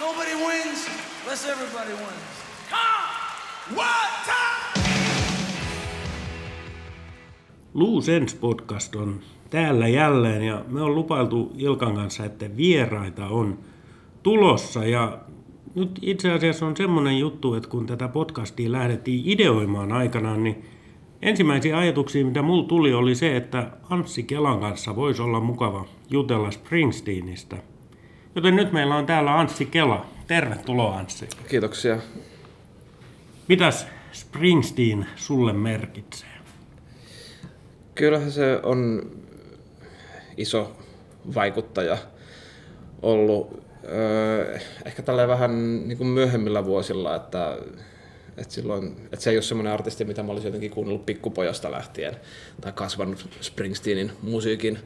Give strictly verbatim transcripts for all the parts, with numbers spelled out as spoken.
Nobody wins unless everybody wins. Come! What time? Loose Ends -podcast on täällä jälleen ja me on lupailtu Ilkan kanssa, että vieraita on tulossa ja nyt itse asiassa on semmoinen juttu, että kun tätä podcastia lähdettiin ideoimaan aikanaan, niin ensimmäisiä ajatuksia, mitä mulla tuli, oli se, että Anssi Kelan kanssa voisi olla mukava jutella Springsteenistä. Joten nyt meillä on täällä Anssi Kela. Tervetuloa, Anssi. Kiitoksia. Mitäs Springsteen sulle merkitsee? Kyllähän se on iso vaikuttaja ollut. Ehkä tällä vähän niin kuin myöhemmillä vuosilla, että, että, silloin, että se ei ole semmoinen artisti, mitä mä olisin jotenkin kuunnellut pikkupojasta lähtien tai kasvanut Springsteenin musiikin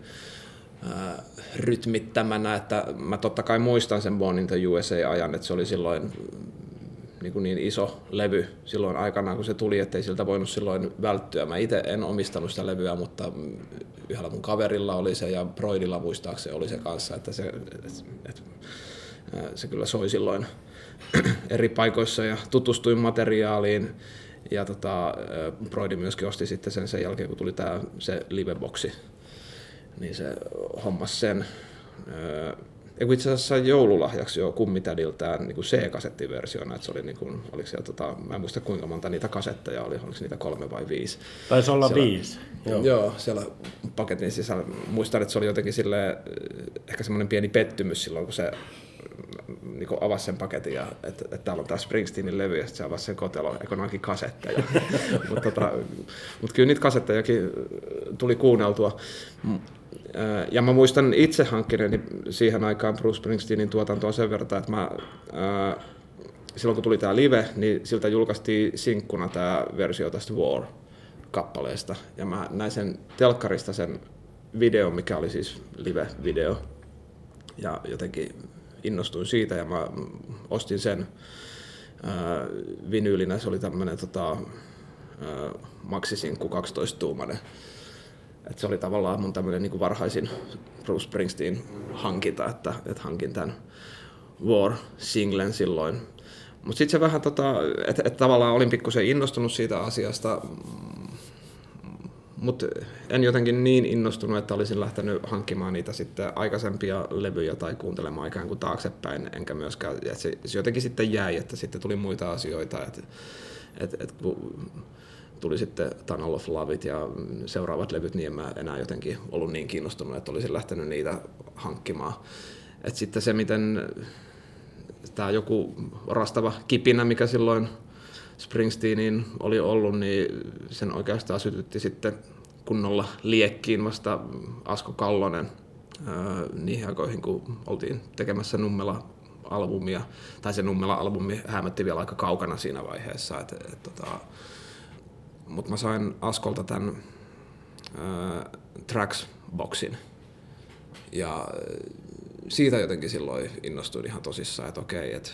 äh, rytmittämänä. Että mä totta kai muistan sen Born in the U S A-ajan, että se oli silloin niin, kuin niin iso levy silloin aikanaan, kun se tuli, ettei siltä voinut silloin välttyä. Mä itse en omistanut sitä levyä, mutta yhdellä mun kaverilla oli se ja Broidilla muistaakseni oli se kanssa, että se, et, et, se kyllä soi silloin eri paikoissa ja tutustuin materiaaliin. Ja tota, Broidi myöskin osti sitten sen sen jälkeen, kun tuli tää, se liveboksi, niin se hommas sen. Eiku itse asiassa sai joululahjaksi jo kummitädiltään niin kuin C-kasettiversiona, että se oli niin kuin, oliko siellä, tota, mä en muista kuinka monta niitä kasetteja oli, oliko niitä kolme vai viisi. Taisi olla siellä, viisi. Joo. joo, siellä paketin sisällä. Muistan, että se oli jotenkin silleen, ehkä semmoinen pieni pettymys silloin, kun se niin kuin avasi sen paketin, ja että, että täällä on tää Springsteenin levy, ja sitten se avasi sen kotelon, eikö noinkin kasetteja. Mutta tota, mut kyllä niitä kasettejakin tuli kuunneltua. Ja mä muistan itse hankkineeni siihen aikaan Bruce Springsteenin tuotantoa sen verran, että mä, ää, silloin kun tuli tää live, niin siltä julkaistiin sinkkuna tää versio tästä War-kappaleesta. Ja mä näin sen telkkarista sen video, mikä oli siis live-video. Ja jotenkin innostuin siitä ja mä ostin sen ää, vinyylinä. Se oli tämmönen tota, ää, maksisinkku kaksitoista tuumainen. Että se oli tavallaan mun tämmöinen niin kuin varhaisin Bruce Springsteen hankinta, että, että hankin tämän War-singlen silloin. Mutta sitten se vähän, tota, että et tavallaan olin pikkusen innostunut siitä asiasta, mutta en jotenkin niin innostunut, että olisin lähtenyt hankkimaan niitä sitten aikaisempia levyjä tai kuuntelemaan ikään kuin taaksepäin, enkä myöskään, että se, se jotenkin sitten jäi, että sitten tuli muita asioita, että et, et, tuli sitten Tunnel of Loveit ja seuraavat levyt, niin en mä enää jotenkin ollut niin kiinnostunut, että olisin lähtenyt niitä hankkimaan. Et sitten se, miten tämä joku orastava kipinä, mikä silloin Springsteeniin oli ollut, niin sen oikeastaan sytytti sitten kunnolla liekkiin vasta Asko Kallonen niihin aikoihin, kun oltiin tekemässä Nummela-albumia. Tai se Nummela-albumi häämätti vielä aika kaukana siinä vaiheessa. Et, et, tota, Mutta mä sain Askolta tämän äh, Tracks-boksin ja siitä jotenkin silloin innostuin ihan tosissaan, että okei, että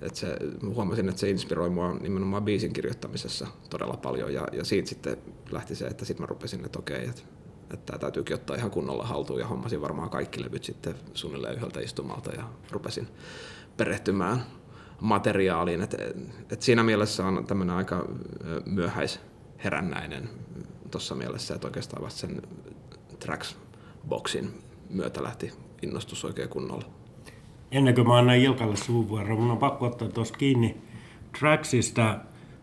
et se, huomasin, että se inspiroi mua nimenomaan biisin kirjoittamisessa todella paljon ja, ja siitä sitten lähti se, että sitten mä rupesin, että okei, että et tää täytyykin ottaa ihan kunnolla haltuun ja hommasin varmaan kaikki levyt sitten suunnilleen yhdeltä istumalta ja rupesin perehtymään materiaaliin. Et, et siinä mielessä on tämmöinen aika myöhäisherännäinen tuossa mielessä, että oikeastaan vasta sen Tracks-boksin myötä lähti innostus oikein kunnolla. Ennen kuin mä annan Ilkalle suunvuoron, mun on pakko ottaa tuossa kiinni Tracksista.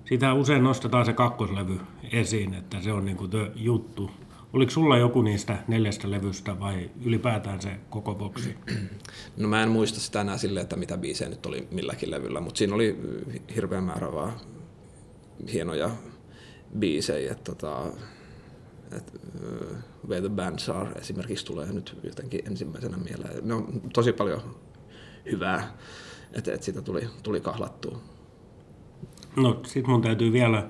Sitä usein nostetaan se kakkoslevy esiin, että se on niinku the juttu. Oliko sulla joku niistä neljästä levystä vai ylipäätään se koko boksi? No mä en muista sitä enää silleen, että mitä biisejä nyt oli milläkin levyllä, mutta siinä oli hirveä määrä vaan hienoja biisejä. Että, että Where the Bands Are esimerkiksi tulee nyt jotenkin ensimmäisenä mieleen. No tosi paljon hyvää, että, että siitä tuli, tuli kahlattua. No sit mun täytyy vielä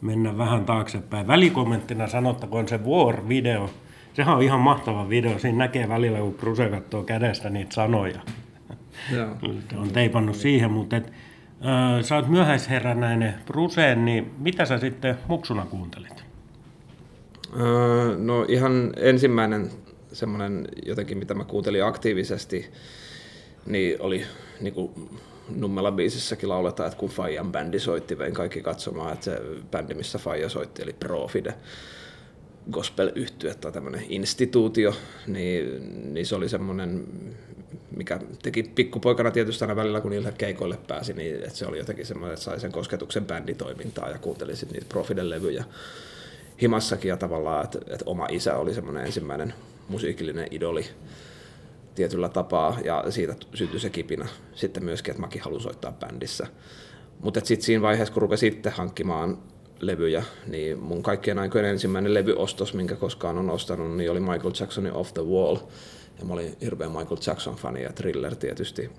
mennään vähän taaksepäin. Välikommenttina sanottakoon se War-video. Sehän on ihan mahtava video. Siinä näkee välillä, kun Bruce katsoo kädestä niitä sanoja. Joo. On teipannut siihen, mutta et, ö, sä oot myöhäisherännäinen Bruceen, niin mitä sä sitten muksuna kuuntelit? Öö, no ihan ensimmäinen semmoinen jotenkin, mitä mä kuuntelin aktiivisesti, niin oli niinku Nummelan biisissäkin lauletaan, että kun Fajan bändi soitti, vein kaikki katsomaan, että se bändi, missä Faija soitti, eli Profide, gospel-yhtye tai tämmöinen instituutio, niin, niin se oli semmoinen, mikä teki pikkupoikana tietysti aina välillä, kun niillä keikoille pääsi, niin että se oli jotenkin semmoinen, että sai sen kosketuksen bänditoimintaa ja kuuntelin sitten niitä Profide-levyjä himassakin ja tavallaan, että, että oma isä oli semmoinen ensimmäinen musiikillinen idoli tietyllä tapaa, ja siitä syntyi se kipinä sitten myöskin, että mäkin haluan soittaa bändissä. Mutta sitten siinä vaiheessa, kun rupesin sitten hankkimaan levyjä, niin mun kaikkien aikojen ensimmäinen levyostos, minkä koskaan on ostanut, niin oli Michael Jacksonin Off the Wall. Ja mä olin hirveä Michael Jackson-fani ja Thriller tietysti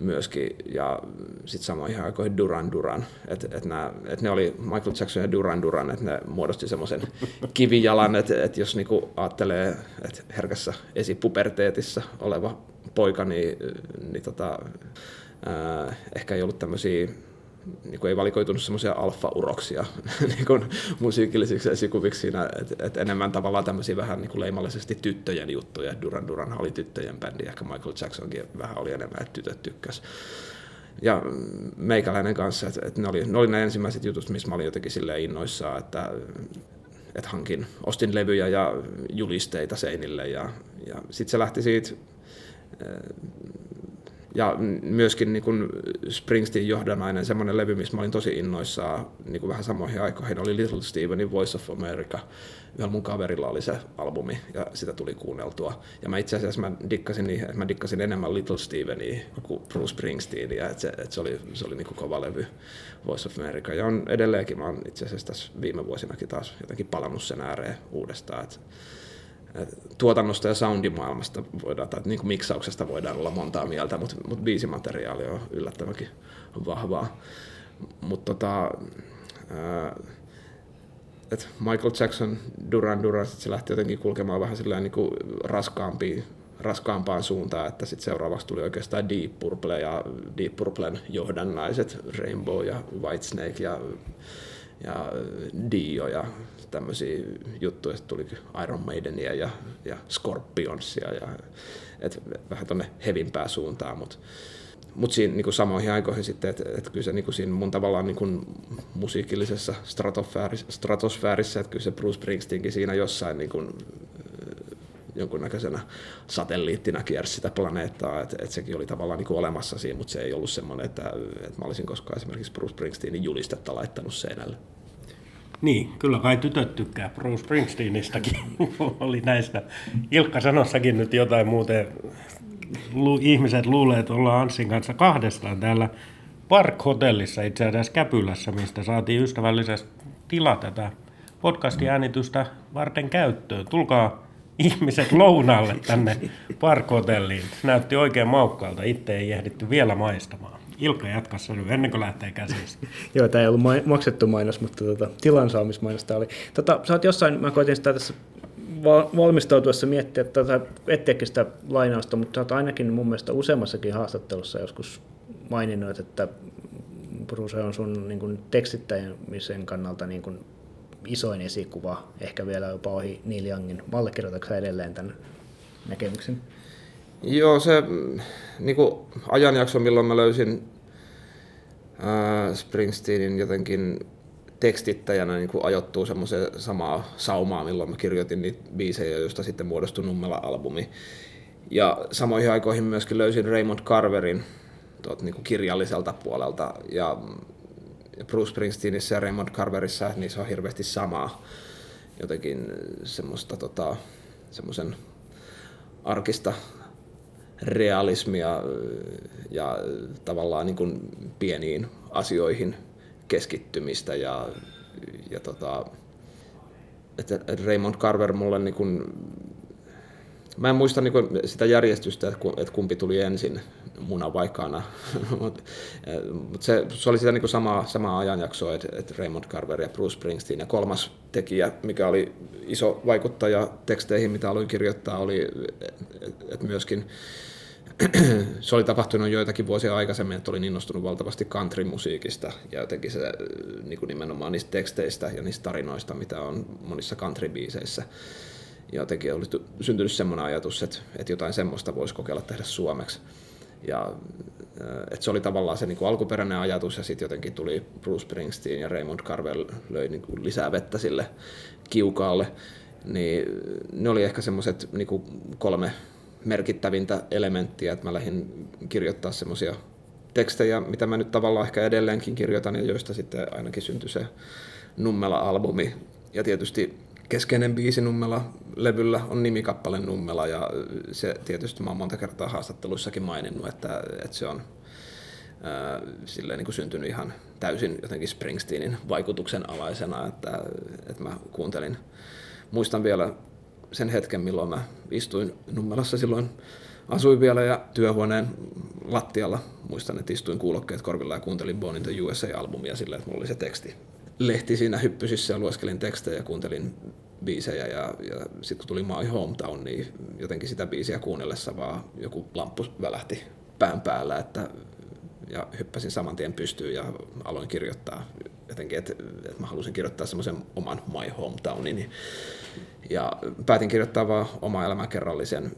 myöskin, ja sitten samoihin aikoihin Duran Duran. Että et et ne oli Michael Jackson ja Duran Duran, että ne muodosti semmoisen kivijalan, että et jos niinku ajattelee, että herkässä esipuberteetissä oleva poika, niin, niin tota, ää, ehkä ei ollut tämmöisiä, niin ei valikoitunut semmoisia alfa-uroksia niin musiikillisiksi esikuviksi siinä, että et enemmän tavallaan tämmöisiä vähän niin leimallisesti tyttöjen juttuja. Duran Duran oli tyttöjen bändi, ehkä Michael Jacksonkin vähän oli enemmän, että tytöt tykkäs. Ja meikäläinen kanssa, että et ne, ne oli ne ensimmäiset jutut, missä mä olin jotenkin silleen innoissaan, että et hankin, ostin levyjä ja julisteita seinille ja, ja sitten se lähti siitä. Ja myöskin niin kuin Springsteen johdanainen, semmoinen levy, missä mä olin tosi innoissaan niin kuin vähän samoihin aikoihin, oli Little Stevenin Voice of America. Yhdellä mun kaverilla oli se albumi ja sitä tuli kuunneltua. Ja mä itse asiassa mä dikkasin, mä dikkasin enemmän Little Steveniä kuin Bruce Springsteenia, että se, että se oli, se oli niin kuin kova levy Voice of America. Ja on edelleenkin, mä oon itse asiassa tässä viime vuosinakin taas jotenkin palannut sen ääreen uudestaan. Että tuotannosta ja soundimaailmasta voidaan, tai niin kuin miksauksesta voidaan olla montaa mieltä, mutta, mutta biisimateriaali on yllättävänkin vahvaa. Mut tota, ää, et Michael Jackson, Duran Duran, sit se lähti jotenkin kulkemaan vähän silleen niin kuin raskaampiin, raskaampaan suuntaan, että sit seuraavaksi tuli oikeastaan Deep Purple ja Deep Purplen johdannaiset, Rainbow ja Whitesnake ja ja Dio ja tämmöisiä juttuja, sitten tuli Iron Maidenia ja, ja Scorpionsia, ja, et vähän tuonne hevimpää suuntaan, mutta mut siinä niin samoihin aikoihin sitten, että et kyllä se niin siinä mun tavallaan niin musiikillisessa stratosfäärissä, että kyllä se Bruce Springsteenkin siinä jossain niin jonkunnäköisenä satelliittina kiersi sitä planeettaa, että et sekin oli tavallaan niinku olemassa siinä, mutta se ei ollut semmoinen, että et mä olisin koskaan esimerkiksi Bruce Springsteenin julistetta laittanut seinälle. Niin, kyllä kai tytöt tykkää Bruce Springsteenistäkin, oli näistä. Ilkka sanossakin nyt jotain muuten, Lu- ihmiset luulee, että ollaan Anssin kanssa kahdestaan täällä Park Hotellissa, itse asiassa Käpylässä, mistä saatiin ystävällisesti tila tätä podcast-äänitystä varten käyttöön. Tulkaa ihmiset lounaalle tänne Park Hotelliin. Näytti oikein maukkaalta. Itse ei ehditty vielä maistamaan. Ilkka jatka sen ennen kuin lähtee käsistä. Joo, tämä ei ollut ma- maksettu mainos, mutta tota, tilansaamismainos tämä oli. Tota, sä oot jossain, mä koitin sitä tässä val- valmistautuessa miettiä, että etteikö sitä lainausta, mutta sä oot ainakin mun mielestä useammassakin haastattelussa joskus maininnut, että Bruce on sun niin kuin tekstittämisen kannalta niin kuin isoin esikuva, ehkä vielä jopa ohi Niljangin. Allekirjoitatko sä edelleen tämän näkemyksen? Joo, se niin kuin ajanjakso, milloin mä löysin äh, Springsteenin jotenkin tekstittäjänä, niin kuin ajoittuu semmoiseen samaa saumaa, milloin mä kirjoitin niitä biisejä, joista sitten muodostui Nummela-albumi. Ja samoihin aikoihin myöskin löysin Raymond Carverin tuot, niin kuin kirjalliselta puolelta. Ja Bruce Springsteenissä ja Raymond Carverissa, niin se on hirveästi samaa jotenkin semmoista tota, semmoisen arkista realismia ja tavallaan niin kuin pieniin asioihin keskittymistä ja, ja tota, että Raymond Carver mulle niin kuin, mä en muista niin kuin sitä järjestystä, että kumpi tuli ensin, muna vai kana, mutta se, se oli sitä niin kuin samaa, samaa ajanjaksoa, että et Raymond Carver ja Bruce Springsteen. Ja kolmas tekijä, mikä oli iso vaikuttaja teksteihin, mitä aloin kirjoittaa, oli, että et myöskin se oli tapahtunut joitakin vuosia aikaisemmin, että olin innostunut valtavasti countrymusiikista ja jotenkin se, niin kuin nimenomaan niistä teksteistä ja niistä tarinoista, mitä on monissa countrybiiseissä. Ja jotenkin oli syntynyt semmoinen ajatus, että, että jotain semmoista voisi kokeilla tehdä suomeksi. Ja et se oli tavallaan se niin kuin alkuperäinen ajatus, ja sitten jotenkin tuli Bruce Springsteen ja Raymond Carver löi niin kuin lisää vettä sille kiukaalle. Niin ne oli ehkä semmoiset niin kuin kolme merkittävintä elementtiä, että mä lähdin kirjoittaa semmoisia tekstejä, mitä mä nyt tavallaan ehkä edelleenkin kirjoitan, ja joista sitten ainakin syntyi se Nummela-albumi. Ja tietysti keskeinen biisi Nummela-levyllä on nimikappale Nummela, ja se tietysti mä oon monta kertaa haastatteluissakin maininnut, että, että se on ää, silleen niin kuin syntynyt ihan täysin jotenkin Springsteenin vaikutuksen alaisena, että, että mä kuuntelin. Muistan vielä sen hetken, milloin mä istuin Nummelassa, silloin asuin vielä, ja työhuoneen lattialla muistan, että istuin kuulokkeet korvilla ja kuuntelin Born in the U S A-albumia sillä, että mulla oli se teksti. Lehti siinä hyppysissä ja lueskelin tekstejä ja kuuntelin biisejä, ja, ja sitten kun tuli My Hometown, niin jotenkin sitä biisiä kuunnellessa vaan joku lamppu välähti pään päällä, että, ja hyppäsin saman tien pystyyn ja aloin kirjoittaa jotenkin, että, että mä halusin kirjoittaa semmoisen oman My Hometownini, ja päätin kirjoittaa vaan omaa elämää kerrallisen.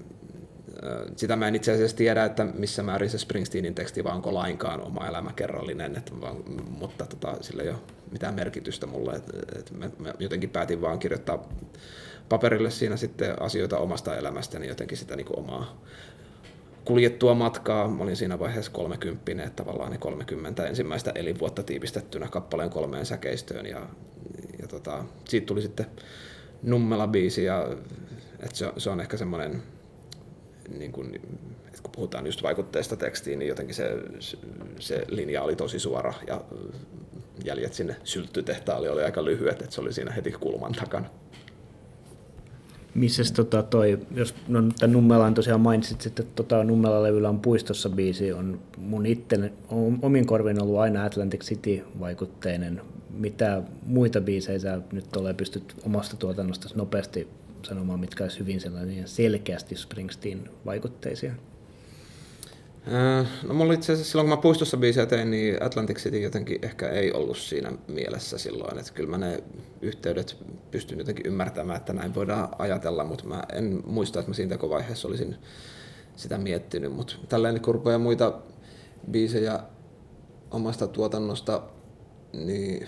Sitä mä en itse asiassa tiedä, että missä määrin se Springsteenin teksti vaan onko lainkaan oma elämä kerrallinen, että vaan, mutta tota, sillä ei ole mitään merkitystä mulle. Et, et mä, mä jotenkin päätin vaan kirjoittaa paperille siinä sitten asioita omasta elämästäni, jotenkin sitä niin kuin omaa kuljettua matkaa. Mä olin siinä vaiheessa kolmekymppinen, että tavallaan ne kolmekymmentä ensimmäistä elinvuotta tiivistettynä kappaleen kolmeen säkeistöön, ja, ja tota, siitä tuli sitten Nummela-biisi, ja et se, se on ehkä semmoinen. Niin kun, että kun puhutaan just vaikutteesta tekstiin, niin jotenkin se, se linja oli tosi suora, ja jäljet sinne sylttytehtaalle oli aika lyhyet, että se oli siinä heti kulman takana. Missäs tota toi, jos no, tämän Nummelan tosiaan mainitsit, että tota Nummela-levyllä on puistossa biisi, on mun itteni, omin korvin ollut aina Atlantic City-vaikutteinen. Mitä muita biisejä sä nyt ole pystyt omasta tuotannosta nopeasti sanomaan, mitkä olisi hyvin sellainen selkeästi Springsteen-vaikutteisia? No mulla itse asiassa silloin, kun mä puistossa biisejä tein, niin Atlantic City jotenkin ehkä ei ollut siinä mielessä silloin. Että kyllä mä ne yhteydet pystyn jotenkin ymmärtämään, että näin voidaan ajatella, mutta mä en muista, että mä siinä tekovaiheessa olisin sitä miettinyt. Mutta tälleen kun rupeaa muita biisejä omasta tuotannosta, niin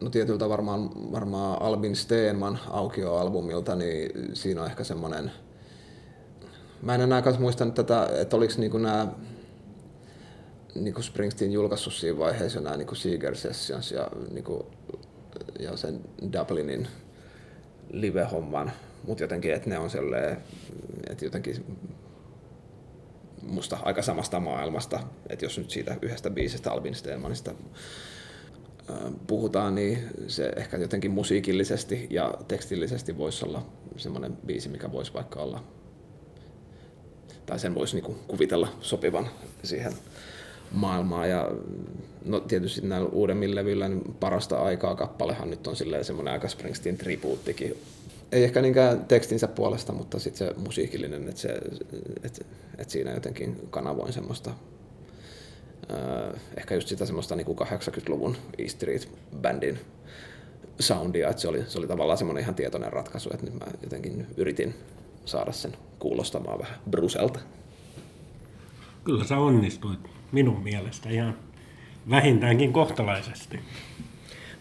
no tietyltä varmaan, varmaan Albin Stenman Aukio-albumilta, niin siinä on ehkä semmoinen. Mä en enää muistanut tätä, että oliko niinku nämä niinku Springsteen julkaissut siinä vaiheessa nämä niinku Seeger Sessions ja, niinku, ja sen Dublinin live-homman, mutta jotenkin, että ne on sellainen, että jotenkin musta aika samasta maailmasta, että jos nyt siitä yhdestä biisestä Albin Stenmanista puhutaan, niin se ehkä jotenkin musiikillisesti ja tekstillisesti voisi olla semmoinen biisi, mikä voisi vaikka olla, tai sen voisi niinku kuvitella sopivan siihen maailmaan. Ja no tietysti näillä uudemmin levyillä niin Parasta aikaa -kappalehan nyt on silleen semmoinen aika Springsteen tribuuttikin. Ei ehkä niinkään tekstinsä puolesta, mutta sitten se musiikillinen, että se, et, et siinä jotenkin kanavoin semmoista. Ehkä just sitä semmoista niin kuin kahdeksankymmentäluvun E Street Bandin soundia, että se oli, se oli tavallaan semmoinen ihan tietoinen ratkaisu, että nyt mä jotenkin yritin saada sen kuulostamaan vähän Brucelta. Kyllä sä onnistuit minun mielestä ihan vähintäänkin kohtalaisesti.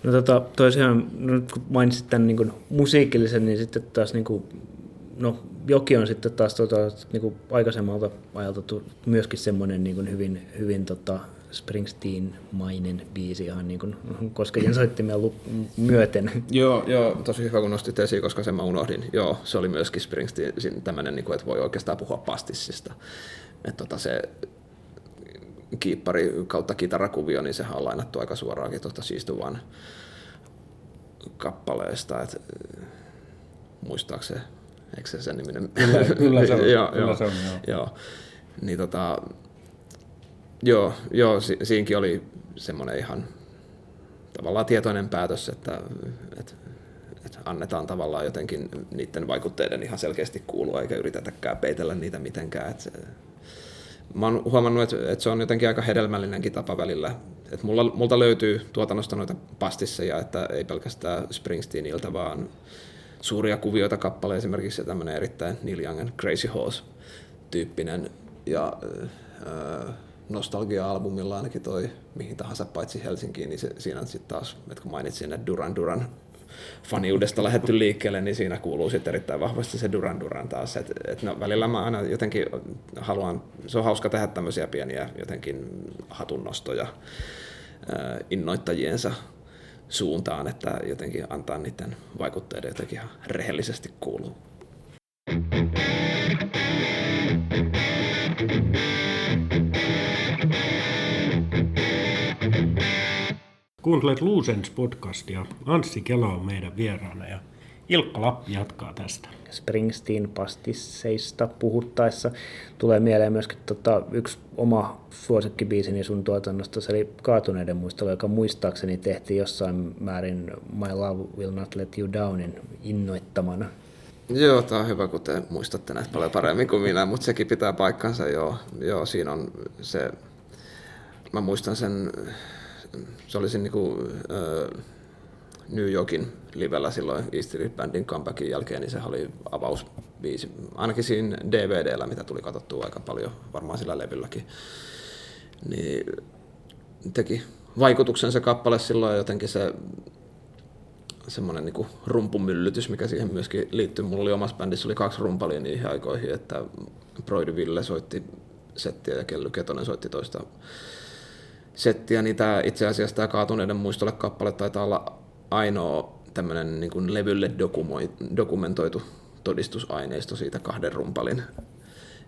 No tota, toisiaan, no, kun mainitsit tämän niin kuin musiikillisen, niin sitten taas niin kuin, no jokin on sitten taas tota, niinku aikaisemmalta ajalta myöskin semmoinen niinku hyvin, hyvin tota Springsteen-mainen biisi ihan niinku koskejen soittimia myöten. Joo, joo, tosi hyvä kun nostit esiin, koska sen mä unohdin. Joo, se oli myöskin Springsteen tämmöinen, niinku, että voi oikeastaan puhua pastissista. Että tota se kiippari kautta kitarakuvio, niin sehän on lainattu aika suoraankin tuosta Siistuvan kappaleesta. Et, muistaakseni. Eikö se sen niminen? Kyllä, kyllä se on. joo, kyllä se on joo. Joo. Niin tota, joo, joo, si- siinkin oli semmoinen ihan tavallaan tietoinen päätös, että et, et annetaan tavallaan jotenkin niiden vaikutteiden ihan selkeästi kuulua, eikä yritetäkään peitellä niitä mitenkään. Et se, mä oon huomannut, että et se on jotenkin aika hedelmällinenkin tapa välillä. Et mulla, multa löytyy tuotannosta noita pastisseja, että ei pelkästään Springsteeniltä, vaan suuria kuvioita kappaleja, esimerkiksi tämmöinen erittäin Niljangen Crazy Horse-tyyppinen ja äh, nostalgia-albumilla ainakin toi mihin tahansa paitsi Helsinkiin, niin se, siinä sitten taas, että kun mainitsin, että Duran Duran faniudesta lähdetty liikkeelle, niin siinä kuuluu sitten erittäin vahvasti se Duran Duran taas. Et, et no, välillä mä aina jotenkin haluan, se on hauska tehdä tämmöisiä pieniä jotenkin hatunnostoja äh, innoittajiensa suuntaan, että jotenkin antaa niiden vaikutteiden jotenkin ihan rehellisesti kuulua. Kuuntelet Loose Ends -podcastia. Anssi Kela on meidän vieraana ja Ilkka Lappi jatkaa tästä. Springsteen pastisseista puhuttaessa tulee mieleen myöskin tota, yksi oma suosikkibiisini sun tuotannosta, se oli Kaatuneiden muistelu, joka muistaakseni tehtiin jossain määrin My Love Will Not Let You Downin innoittamana. Joo, tämä on hyvä, kun te muistatte näitä paljon paremmin kuin minä, mutta sekin pitää paikkansa. Joo, joo, siinä on se, mä muistan sen, se oli siinä niinku, äh, New Yorkin livellä silloin E Street Bandin comebackin jälkeen, niin se oli avausbiisi, ainakin siinä D V D:llä, mitä tuli katsottua aika paljon, varmaan sillä levylläkin, niin teki vaikutuksen se kappale silloin jotenkin se semmoinen niinku rumpumyllytys, mikä siihen myöskin liittyy. Mulla oli omassa bändissä oli kaksi rumpalia niihin aikoihin, että Broidi Ville soitti settiä ja Kelly Ketonen soitti toista settiä, niin tää, itse asiassa tämä Kaatuneiden muistolle kappale taitaa olla ainoa tämmöinen niin kuin levylle dokumoi, dokumentoitu todistusaineisto siitä kahden rumpalin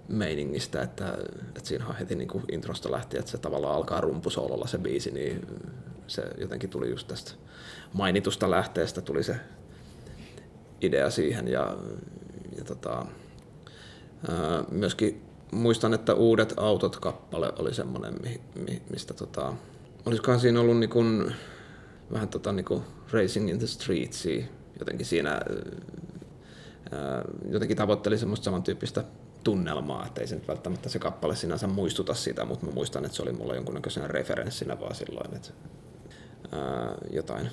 meiningistä, että, että siinä on heti niin kuin introsta lähtien, että se tavallaan alkaa rumpusoololla se biisi, niin se jotenkin tuli just tästä mainitusta lähteestä tuli se idea siihen ja, ja tota, ää, myöskin muistan, että Uudet autot -kappale oli semmoinen, mi, mi, mistä tota, olisikohan siinä ollut niin kuin vähän tota niinku Racing in the Streets, jotenkin siinä ää, jotenkin tavoitteli semmoista samantyyppistä tunnelmaa, että ei se nyt välttämättä se kappale sinänsä muistuta sitä, mutta mä muistan, että se oli mulla jonkunnäköisenä referenssinä vaan silloin, että ää, jotain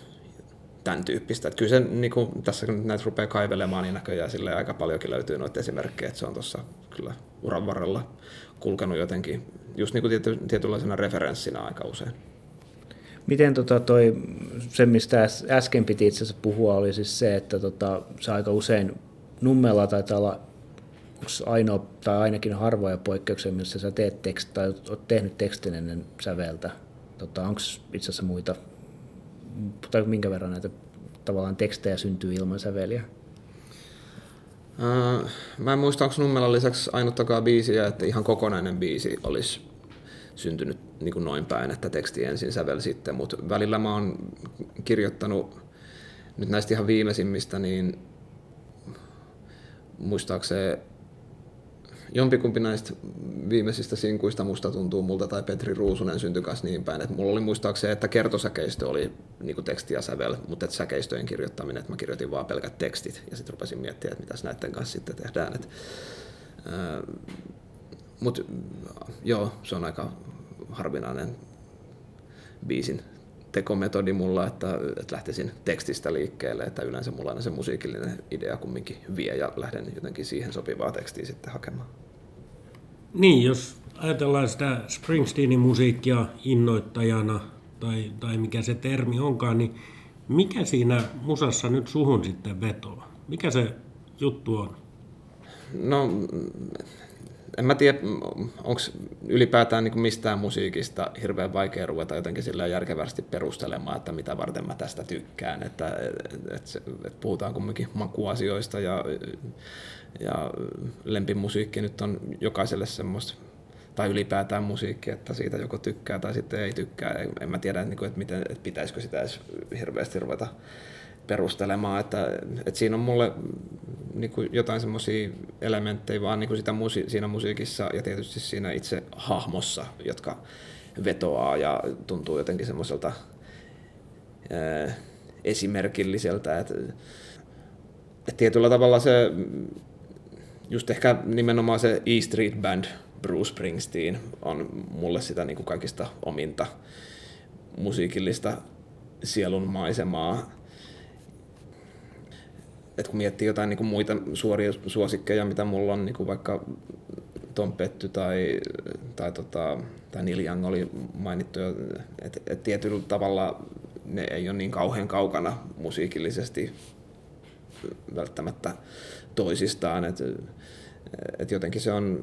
tämän tyyppistä. Että kyllä se, niinku, tässä kun näitä rupeaa kaivelemaan, niin näköjään silleen aika paljonkin löytyy noita esimerkkejä, että se on tuossa kyllä uran varrella kulkenut jotenkin just niinku tiety, tietynlaisena referenssinä aika usein. Miten tota toi, se mistä äsken piti itse asiassa puhua, oli siis se, että tota, se aika usein Nummela taitaa olla ainoa tai ainakin harvoja poikkeuksia, missä sä teet tekst, tai oot tehnyt tekstin ennen säveltä. Tota, onko itse asiassa muita, tai minkä verran näitä tavallaan tekstejä syntyy ilman säveliä? Äh, mä en muista, onko Nummelan lisäksi ainuttakaan biisiä, että ihan kokonainen biisi olisi syntynyt niin kuin noin päin, että teksti ensin, sävel sitten, mutta välillä mä oon kirjoittanut nyt näistä ihan viimeisimmistä, niin muistaakseni jompikumpi näistä viimeisistä sinkuista Musta tuntuu multa tai Petri Ruusunen syntyi kanssa niin päin, että mulla oli muistaakseni, että kertosäkeistö oli niin kuin teksti ja sävel, mutta että säkeistöjen kirjoittaminen, että mä kirjoitin vaan pelkät tekstit ja sitten rupesin miettimään, että mitäs näiden kanssa sitten tehdään. Että, ää, mutta joo, se on aika harvinainen biisin tekometodi mulla, että, että lähtisin tekstistä liikkeelle, että yleensä mulla aina se musiikillinen idea kumminkin vie ja lähden jotenkin siihen sopivaa tekstiä sitten hakemaan. Niin, jos ajatellaan sitä Springsteenin musiikkia innoittajana tai, tai mikä se termi onkaan, niin mikä siinä musassa nyt suhun sitten vetoaa? Mikä se juttu on? No, en mä tiedä, onko ylipäätään niin mistään musiikista hirveän vaikea ruveta jotenkin sillä järkevästi perustelemaan, että mitä varten mä tästä tykkään, että et, et, et puhutaan kumminkin makuasioista ja, ja lempimusiikki nyt on jokaiselle semmoista, tai ylipäätään musiikki, että siitä joko tykkää tai sitten ei tykkää. En mä tiedä, että, että, miten, että pitäisikö sitä edes hirveästi ruveta perustelemaan, että, että siinä on mulle niin kuin jotain semmoisia elementtejä vaan niin kuin sitä musi- siinä musiikissa ja tietysti siinä itse hahmossa, jotka vetoaa ja tuntuu jotenkin semmoiselta eh, esimerkilliseltä, että, että tietyllä tavalla se just ehkä nimenomaan se E Street Band, Bruce Springsteen on mulle sitä niin kuin kaikista ominta musiikillista sielun maisemaa. Et kun miettii jotain niin kuin muita suoria suosikkeja, mitä mulla on, niin kuin vaikka Tom Petty tai, tai, tota, tai Niljangi oli mainittu jo, että et tietyllä tavalla ne ei ole niin kauhean kaukana musiikillisesti välttämättä toisistaan, että et jotenkin se on,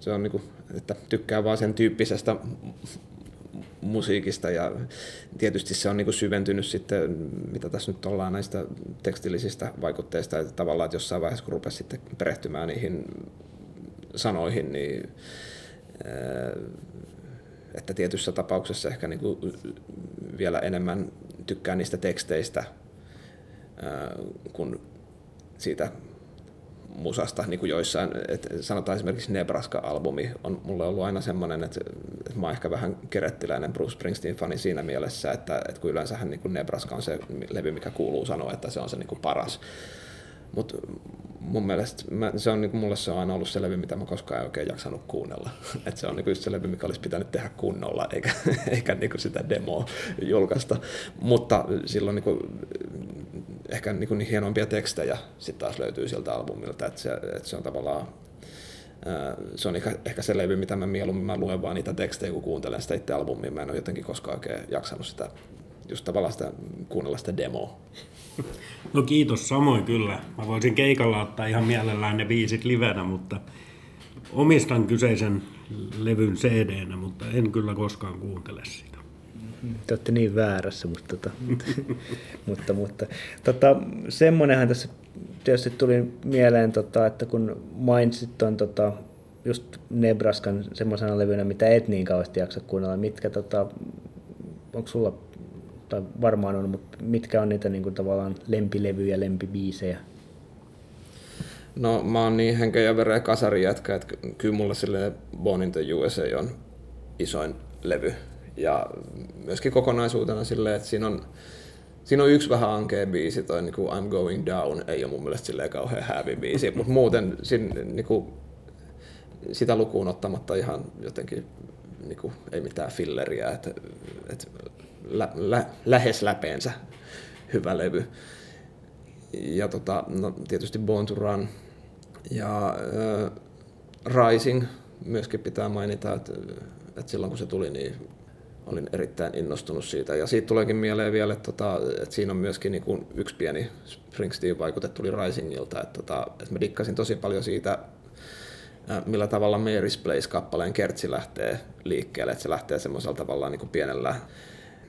se on niinku, että tykkää vaan sen tyyppisestä musiikista ja tietysti se on niinku syventynyt sitten, mitä tässä nyt ollaan näistä tekstilisistä vaikutteista, että tavallaan että jossain vaiheessa kun rupesi sitten perehtymään niihin sanoihin, niin että tietyssä tapauksessa ehkä niinku vielä enemmän tykkää niistä teksteistä kuin siitä musasta, niin kuin joissain, että sanotaan esimerkiksi Nebraska-albumi on mulle ollut aina semmoinen, että, että mä oon ehkä vähän kerettiläinen Bruce Springsteen-fani siinä mielessä, että, että kun yleensähän niin kuin Nebraska on se levy, mikä kuuluu sanoa, että se on se niin kuin paras. Mutta mun mielestä mä, se on, niin kuin, mulle se on aina ollut se levy, mitä mä koskaan en oikein jaksanut kuunnella. Että se on niin kuin se levy, mikä olisi pitänyt tehdä kunnolla, eikä, eikä niin kuin sitä demoa julkaista. Mutta silloin niin kuin, ehkä niin kuin niin hienompia tekstejä sitten taas löytyy sieltä albumilta, että se, että se on tavallaan, ää, se on ehkä, ehkä se levy, mitä mä mieluummin mä luen vaan niitä tekstejä, kun kuuntelen sitä itse albumia. Mä en ole jotenkin koskaan oikein jaksanut sitä, just tavallaan sitä, kuunnella sitä demoa. No kiitos, samoin kyllä. Mä voisin keikalla ottaa ihan mielellään ne biisit livenä, mutta omistan kyseisen levyn C D-nä, mutta en kyllä koskaan kuuntele sitä. Te olette niin väärässä, mutta, tota, mutta, mutta tota, semmoinenhan tässä tietysti tuli mieleen, tota, että kun mainitsit tuon tota, just Nebraskan semmoisena levynä, mitä et niin kauheasti jaksa kuunnella, mitkä, tota, onko sulla, tai varmaan on, mutta mitkä on niitä niin kuin, tavallaan lempilevyjä, lempibiisejä? No mä oon niin henkeä ja vereä kasarijätkä, että kyllä mulla silleen Born in the U S A on isoin levy. Ja myöskin kokonaisuutena silleen, että siinä on, siinä on yksi vähän ankea biisi, toi niin kuin I'm Going Down, ei ole mun mielestä silleen kauhean häävi biisi, mutta muuten siinä, niin kuin, sitä lukuun ottamatta ihan jotenkin niin kuin, ei mitään filleriä, että, että lä, lä, lähes läpeensä hyvä levy. Ja tota, no, tietysti Born to Run ja äh, Rising myöskin pitää mainita, että, että silloin kun se tuli, niin olin erittäin innostunut siitä. Ja siitä tuleekin mieleen vielä, että, että siinä on myöskin niin kuin yksi pieni Springsteen-vaikute tuli Risingilta. Että, että mä dikkasin tosi paljon siitä, millä tavalla Mary's Place-kappaleen kertsi lähtee liikkeelle. Että se lähtee semmoisella tavallaan niin kuin pienellä,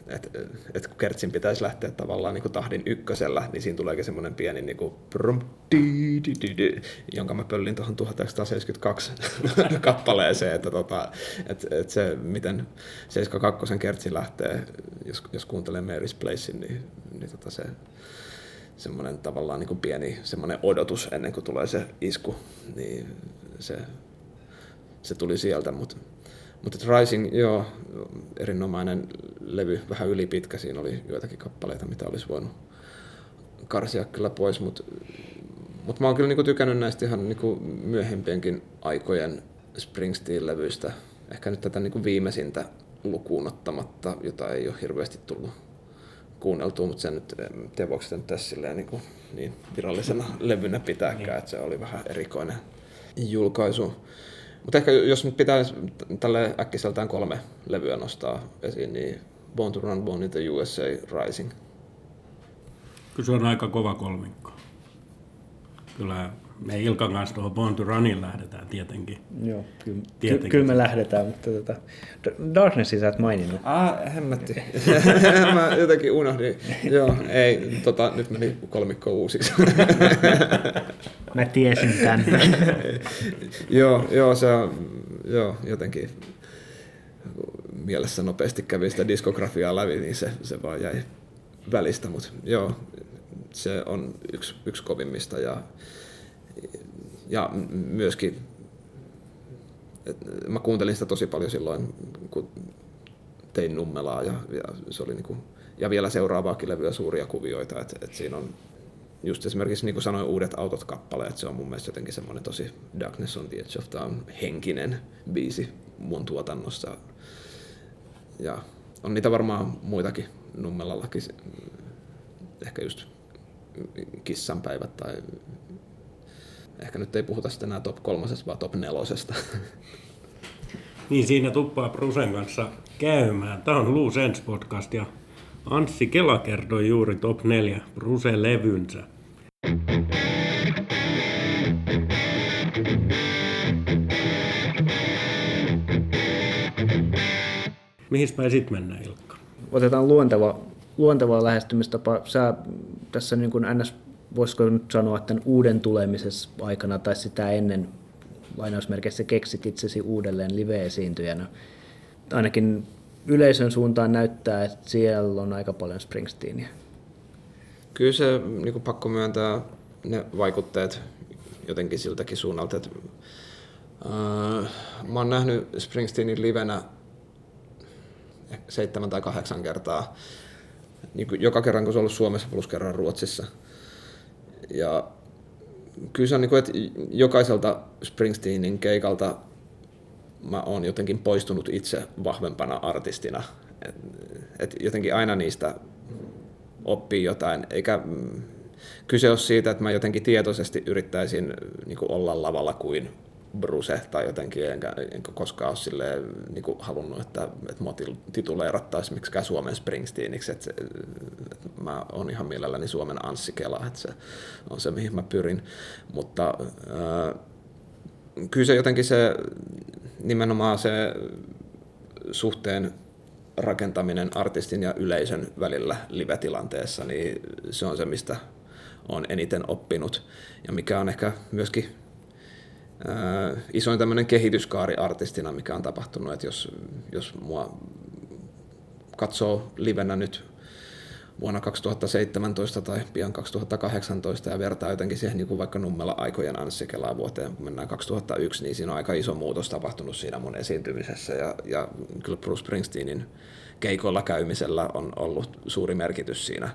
että, että kun kertsin pitäisi lähteä tavallaan niin kuin tahdin ykkösellä, niin siinä tuleekin semmoinen pieni niin kuin brum, di, di, di, di, jonka mä pöllin tuohon tuhatyhdeksänsataaseitsemänkymmentäkaksi kappaleeseen, että, tota, että, että se miten seitsemänkymmentäkaksi kertsi lähtee, jos, jos kuuntelee Mary's Placein, niin, niin tota se semmoinen tavallaan niin kuin pieni semmoinen odotus ennen kuin tulee se isku, niin se, se tuli sieltä, mutta Mutta Rising, joo, erinomainen levy, vähän ylipitkä, siinä oli joitakin kappaleita, mitä olisi voinut karsia kyllä pois, mutta mut mä oon kyllä niinku tykännyt näistä ihan niinku myöhempienkin aikojen Springsteen-levyistä, ehkä nyt tätä niinku viimeisintä lukuun ottamatta, jota ei ole hirveästi tullut kuunneltua, mutta sen nyt, en tiedä voiko sitä nyt tässä niinku niin virallisena levynä pitääkään, että se oli vähän erikoinen julkaisu. Mutta ehkä jos nyt pitäisi tälle äkkiseltään kolme levyä nostaa esiin, niin Born to Run, Born in the U S A, Rising. Kyllä se on aika kova kolmikko. Kyllä me Ilkan kanssa tuohon Born to Runiin lähdetään tietenkin. Joo, kyllä, tietenkin. Kyllä me lähdetään, mutta tuota, Darknessin sä et maininnut. Ah, hemmätti. Mä jotenkin unohdin. Joo, ei, tota, nyt meni kolmikko uusiksi. Mä tiesin tämän. joo, joo, se on, joo, jotenkin mielessä nopeasti kävi sitä diskografiaa läpi, niin se, se vaan jäi välistä, mutta joo, se on yksi, yksi kovimmista ja, ja myöskin, et, mä kuuntelin sitä tosi paljon silloin, kun tein Nummelaa ja, ja se oli niinku, ja vielä seuraavaakin levyä suuria kuvioita, että et siinä on just esimerkiksi niin kuin sanoin Uudet autot -kappaleet, se on mun mielestä jotenkin semmoinen tosi Darkness on the Edge of Town -henkinen biisi mun tuotannossa. Ja on niitä varmaan muitakin Nummelallakin, ehkä just Kissanpäivät tai ehkä nyt ei puhuta sitten enää top kolmosesta, vaan top nelosesta. Niin siinä tuppaa Brucen kanssa käymään. Tämä on Loose Ends podcast ja Anssi Kela kertoi juuri top neljä Bruce-levynsä. Mihin päin sitten mennään, Ilkka? Otetaan luonteva, luontevaa lähestymistapa. Sä tässä niin kuin ns. Voisiko nyt sanoa, että uuden tulemisessa aikana tai sitä ennen lainausmerkeissä keksit itsesi uudelleen live-esiintyjänä. Ainakin yleisön suuntaan näyttää, että siellä on aika paljon Springsteenia. Kyllä se niin kuin pakko myöntää ne vaikutteet jotenkin siltäkin suunnalta. Että, äh, mä oon nähnyt Springsteenin livenä seitsemän tai kahdeksan kertaa. Niin kuin joka kerran, kun se on ollut Suomessa plus kerran Ruotsissa. Ja kyllä se on niin kuin, että jokaiselta Springsteenin keikalta mä oon jotenkin poistunut itse vahvempana artistina. Et, et jotenkin aina niistä oppii jotain, eikä kyse ole siitä, että mä jotenkin tietoisesti yrittäisin niin kuin olla lavalla kuin Bruce tai jotenkin, enkä, enkä koskaan ole silleen, niin kuin halunnut, että, että mua tituleerattaisiin miksikään Suomen Springsteeniksi. Että, että mä oon ihan mielelläni Suomen Anssi Kela, että se on se, mihin mä pyrin. Mutta äh, kyllä se jotenkin se nimenomaan se suhteen rakentaminen artistin ja yleisön välillä live-tilanteessa, niin se on se, mistä olen eniten oppinut ja mikä on ehkä myöskin Äh, isoin tämmöinen kehityskaari artistina, mikä on tapahtunut, että jos, jos mua katsoo livenä nyt vuonna kaksituhattaseitsemäntoista tai pian kaksituhattakahdeksantoista ja vertaa jotenkin siihen niin kuin vaikka Nummela-aikojen Anssi Kelaa vuoteen, kun mennään kaksituhattayksi, niin siinä on aika iso muutos tapahtunut siinä mun esiintymisessä ja, ja kyllä Bruce Springsteenin keikoilla käymisellä on ollut suuri merkitys siinä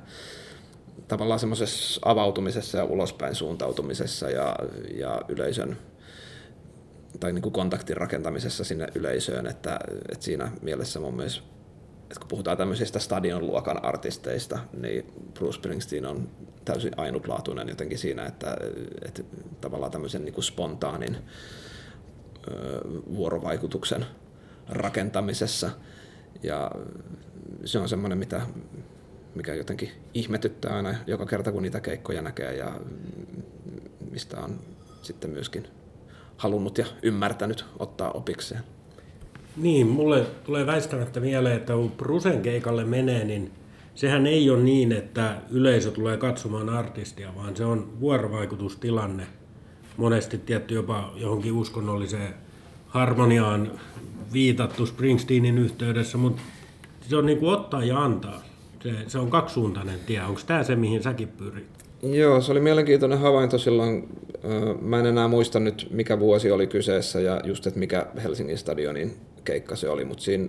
tavallaan semmoisessa avautumisessa ja ulospäin suuntautumisessa ja, ja yleisön tai niin kuin kontaktin rakentamisessa sinne yleisöön, että, että siinä mielessä mun mielestä, että kun puhutaan tämmöisistä stadionluokan artisteista, niin Bruce Springsteen on täysin ainutlaatuinen jotenkin siinä, että, että tavallaan tämmöisen niin kuin spontaanin vuorovaikutuksen rakentamisessa, ja se on semmoinen, mitä, mikä jotenkin ihmetyttää aina joka kerta, kun niitä keikkoja näkee, ja mistä on sitten myöskin halunnut ja ymmärtänyt ottaa opikseen. Niin, mulle tulee väistämättä mieleen, että kun Brucen keikalle menee, niin sehän ei ole niin, että yleisö tulee katsomaan artistia, vaan se on vuorovaikutustilanne. Monesti tietty jopa johonkin uskonnolliseen harmoniaan viitattu Springsteenin yhteydessä, mutta se on niin kuin ottaa ja antaa. Se, se on kaksisuuntainen tie. Onko tämä se, mihin säkin pyrit? Joo, se oli mielenkiintoinen havainto silloin. Mä en enää muista nyt, mikä vuosi oli kyseessä ja just, että mikä Helsingin stadionin keikka se oli, mutta siinä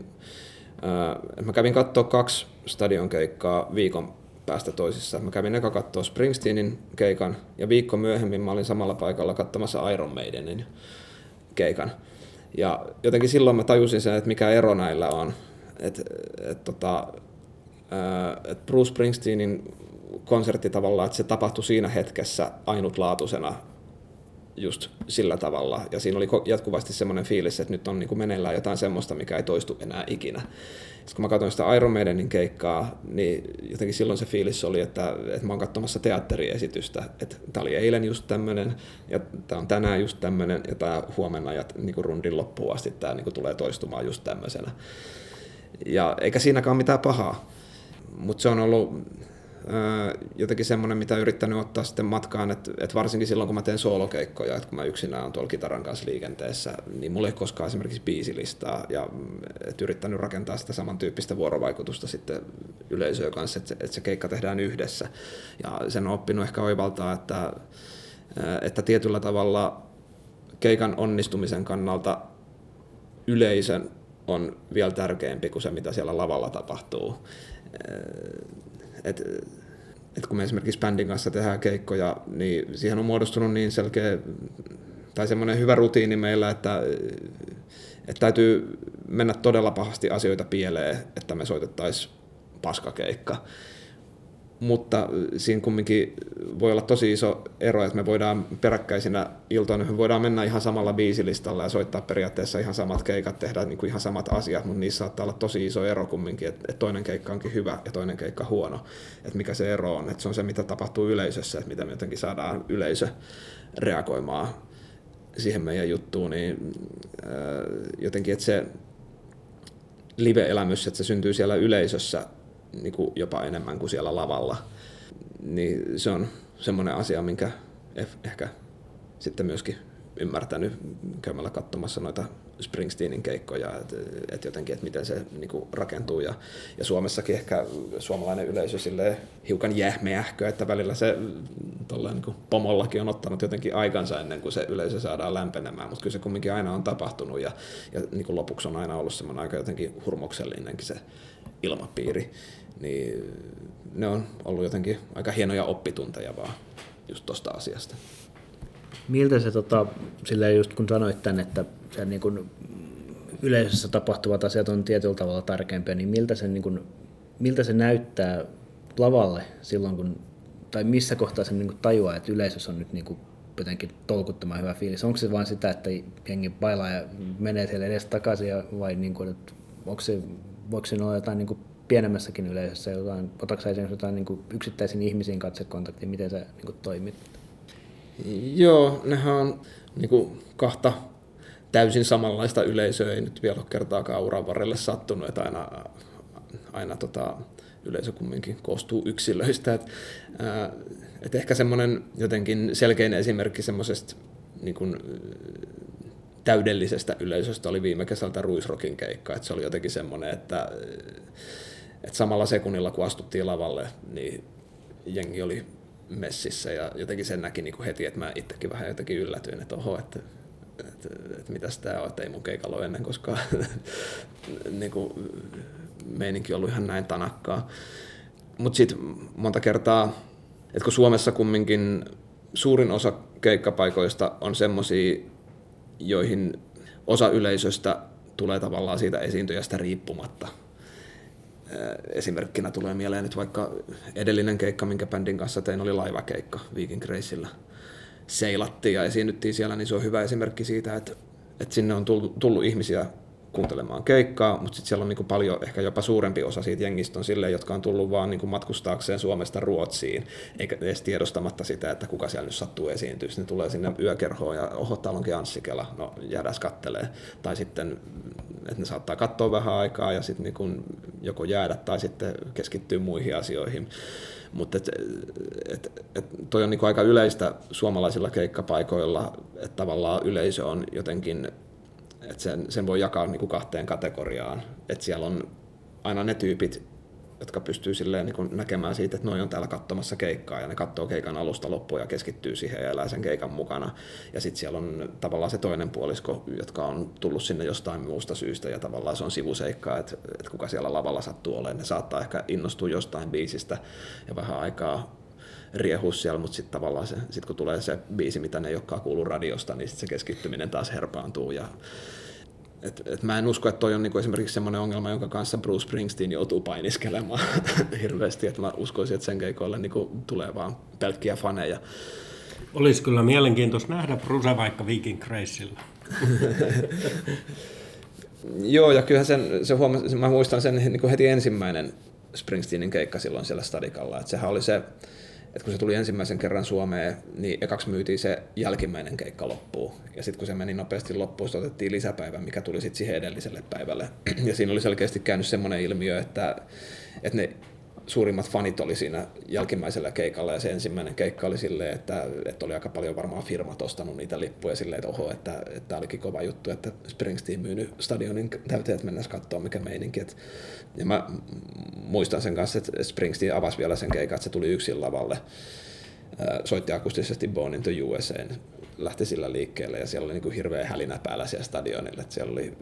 ää, mä kävin katsoa kaksi stadion keikkaa viikon päästä toisissa. Mä kävin eka katsoa Springsteenin keikan ja viikko myöhemmin mä olin samalla paikalla katsomassa Iron Maidenin keikan. Ja jotenkin silloin mä tajusin sen, että mikä ero näillä on. Että et, tota, et Bruce Springsteenin konsertti tavallaan, että se tapahtui siinä hetkessä ainutlaatuisena just sillä tavalla. Ja siinä oli jatkuvasti semmoinen fiilis, että nyt on niin kuin meneillään jotain semmoista, mikä ei toistu enää ikinä. Sitten kun mä katsoin sitä Iron Maidenin keikkaa, niin jotenkin silloin se fiilis oli, että, että mä oon katsomassa teatteriesitystä. Että tää oli eilen just tämmöinen, ja tää on tänään just tämmöinen, ja tää huomenna ja niin kuin rundin loppuun asti tää niin kuin tulee toistumaan just tämmöisenä. Ja eikä siinäkään mitään pahaa, mutta se on ollut jotenkin semmoinen, mitä yrittänyt ottaa sitten matkaan, että, että varsinkin silloin, kun mä teen soolokeikkoja, että kun mä yksinään olen tuolla kitaran kanssa liikenteessä, niin mulla ei koskaan esimerkiksi biisilistaa, ja että yrittänyt rakentaa sitä samantyyppistä vuorovaikutusta sitten yleisöön kanssa, että, että se keikka tehdään yhdessä. Ja sen on oppinut ehkä oivaltaa, että, että tietyllä tavalla keikan onnistumisen kannalta yleisön on vielä tärkeämpi kuin se, mitä siellä lavalla tapahtuu. Että et kun me esimerkiksi bändin kanssa tehdään keikkoja, niin siihen on muodostunut niin selkeä tai semmoinen hyvä rutiini meillä, että et täytyy mennä todella pahasti asioita pieleen, että me soitettaisiin paskakeikka. Mutta siinä kumminkin voi olla tosi iso ero, että me voidaan peräkkäisinä iltoina, me voidaan mennä ihan samalla biisilistalla ja soittaa periaatteessa ihan samat keikat, tehdä niin kuin ihan samat asiat, mutta niissä saattaa olla tosi iso ero kumminkin, että toinen keikka onkin hyvä ja toinen keikka huono. Että mikä se ero on, että se on se, mitä tapahtuu yleisössä, että miten me jotenkin saadaan yleisö reagoimaan siihen meidän juttuun, niin jotenkin, että se live-elämys, että se syntyy siellä yleisössä, niin kuin jopa enemmän kuin siellä lavalla, niin se on semmoinen asia, minkä ehkä sitten myöskin ymmärtänyt käymällä katsomassa noita Springsteenin keikkoja, että et jotenkin, että miten se niin kuin rakentuu. Ja, ja Suomessakin ehkä suomalainen yleisö hiukan jähmeähkö, että välillä se tolleen, niin kuin pomollakin on ottanut jotenkin aikansa ennen kuin se yleisö saadaan lämpenemään, mutta kyllä se kumminkin aina on tapahtunut ja, ja niin kuin lopuksi on aina ollut semmoinen aika jotenkin hurmoksellinenkin se ilmapiiri, niin ne on ollut jotenkin aika hienoja oppitunteja vaan just tuosta asiasta. Miltä se, tota, silleen just kun sanoit tämän, että se niin kun yleisössä tapahtuvat asiat on tietyllä tavalla tarkempia, niin miltä se, niin kun, miltä se näyttää lavalle silloin, kun, tai missä kohtaa se niin kun tajuaa, että yleisössä on nyt niin kun jotenkin tolkuttoman hyvä fiilis? Onko se vain sitä, että jengi bailaa ja menee siellä edes takaisin, vai niin kun, että onko se... Voiko siinä olla jotain niin kuin pienemmässäkin yleisössä, jotain, otatko sä esimerkiksi jotain niin kuin yksittäisiin ihmisiin katsekontaktiin, miten sä niin kuin toimit? Joo, nehän on niin kuin kahta täysin samanlaista yleisöä, ei nyt vielä ole kertaakaan uran varrelle sattunut, että aina, aina tota, yleisö kumminkin koostuu yksilöistä. Et, ää, et ehkä semmoinen jotenkin selkein esimerkki semmoisesta niin kuin täydellisestä yleisöstä oli viime kesältä Ruisrockin keikka, että se oli jotenkin semmoinen, että, että samalla sekunnilla kun astuttiin lavalle, niin jengi oli messissä ja jotenkin sen näki niin kuin heti, että mä itsekin vähän jotenkin yllätyin, että oho, että, että, että mitäs tää on, että ei mun keikalla ole ennen koskaan niin kuin meininki ollut ihan näin tanakkaa. Mutta sitten monta kertaa, että kun Suomessa kumminkin suurin osa keikkapaikoista on semmoisia, joihin osa yleisöstä tulee tavallaan siitä esiintyjästä riippumatta. Esimerkkinä tulee mieleen nyt vaikka edellinen keikka, minkä bändin kanssa tein, oli laivakeikka Viking Gracella. Seilattiin ja esiinnyttiin siellä, niin se on hyvä esimerkki siitä, että, että sinne on tullut, tullut ihmisiä kuuntelemaan keikkaa, mutta sitten siellä on niin paljon, ehkä jopa suurempi osa siitä jengistä on silleen, jotka on tullut vaan niin matkustaakseen Suomesta Ruotsiin, eikä edes tiedostamatta sitä, että kuka siellä nyt sattuu esiintyä. Ne tulee sinne yökerhoon ja oho, täällä onkin Anssi Kela, no jäädäs kattelee. Tai sitten, että ne saattaa katsoa vähän aikaa ja sitten niin joko jäädä tai sitten keskittyä muihin asioihin. Mutta et, et, et toi on niin aika yleistä suomalaisilla keikkapaikoilla, että tavallaan yleisö on jotenkin, että sen, sen voi jakaa niinku kahteen kategoriaan, että siellä on aina ne tyypit, jotka pystyy silleen niinku näkemään siitä, että noi on täällä katsomassa keikkaa ja ne katsoo keikan alusta loppuun ja keskittyy siihen ja elää sen keikan mukana. Ja sitten siellä on tavallaan se toinen puolisko, jotka on tullut sinne jostain muusta syystä ja tavallaan se on sivuseikkaa, että, että kuka siellä lavalla sattuu olemaan. Ne saattaa ehkä innostua jostain biisistä ja vähän aikaa riehuu siellä, mutta sitten tavallaan se, sit kun tulee se biisi, mitä ne ei olekaan kuullut radiosta, niin sitten se keskittyminen taas herpaantuu. Ja et, et mä en usko, että toi on niinku esimerkiksi semmoinen ongelma, jonka kanssa Bruce Springsteen joutuu painiskelemaan hirveästi, että mä uskoisin, että sen keikoille niinku tulee vaan pelkkiä faneja. Olisi kyllä mielenkiintoista nähdä Bruce vaikka Viking Gracella. Joo, ja kyllähän sen, se huomas, mä muistan sen niinku heti ensimmäinen Springsteenin keikka silloin siellä Stadikalla, että sehän oli se, että kun se tuli ensimmäisen kerran Suomeen, niin ekaksi myytiin se jälkimmäinen keikka loppuun. Ja sitten kun se meni nopeasti loppuun, se otettiin lisäpäivä, mikä tuli sitten siihen edelliselle päivälle. Ja siinä oli selkeästi käynyt semmoinen ilmiö, että, että ne suurimmat fanit oli siinä jälkimmäisellä keikalla. Ja se ensimmäinen keikka oli silleen, että, että oli aika paljon varmaan firmat ostanut niitä lippuja silleen, että oho, että, että tämä olikin kova juttu, että Springsteen myynyt stadionin täyteen, että mennään katsoa mikä meininki. Et, ja mä muistan sen kanssa, että Springsteen avasi vielä sen keikan, että se tuli yksin lavalle. Soitti akustisesti Born into U S A, lähti sillä liikkeelle ja siellä oli niin kuin hirveä hälinä päällä siellä stadionilla. Et siellä oli,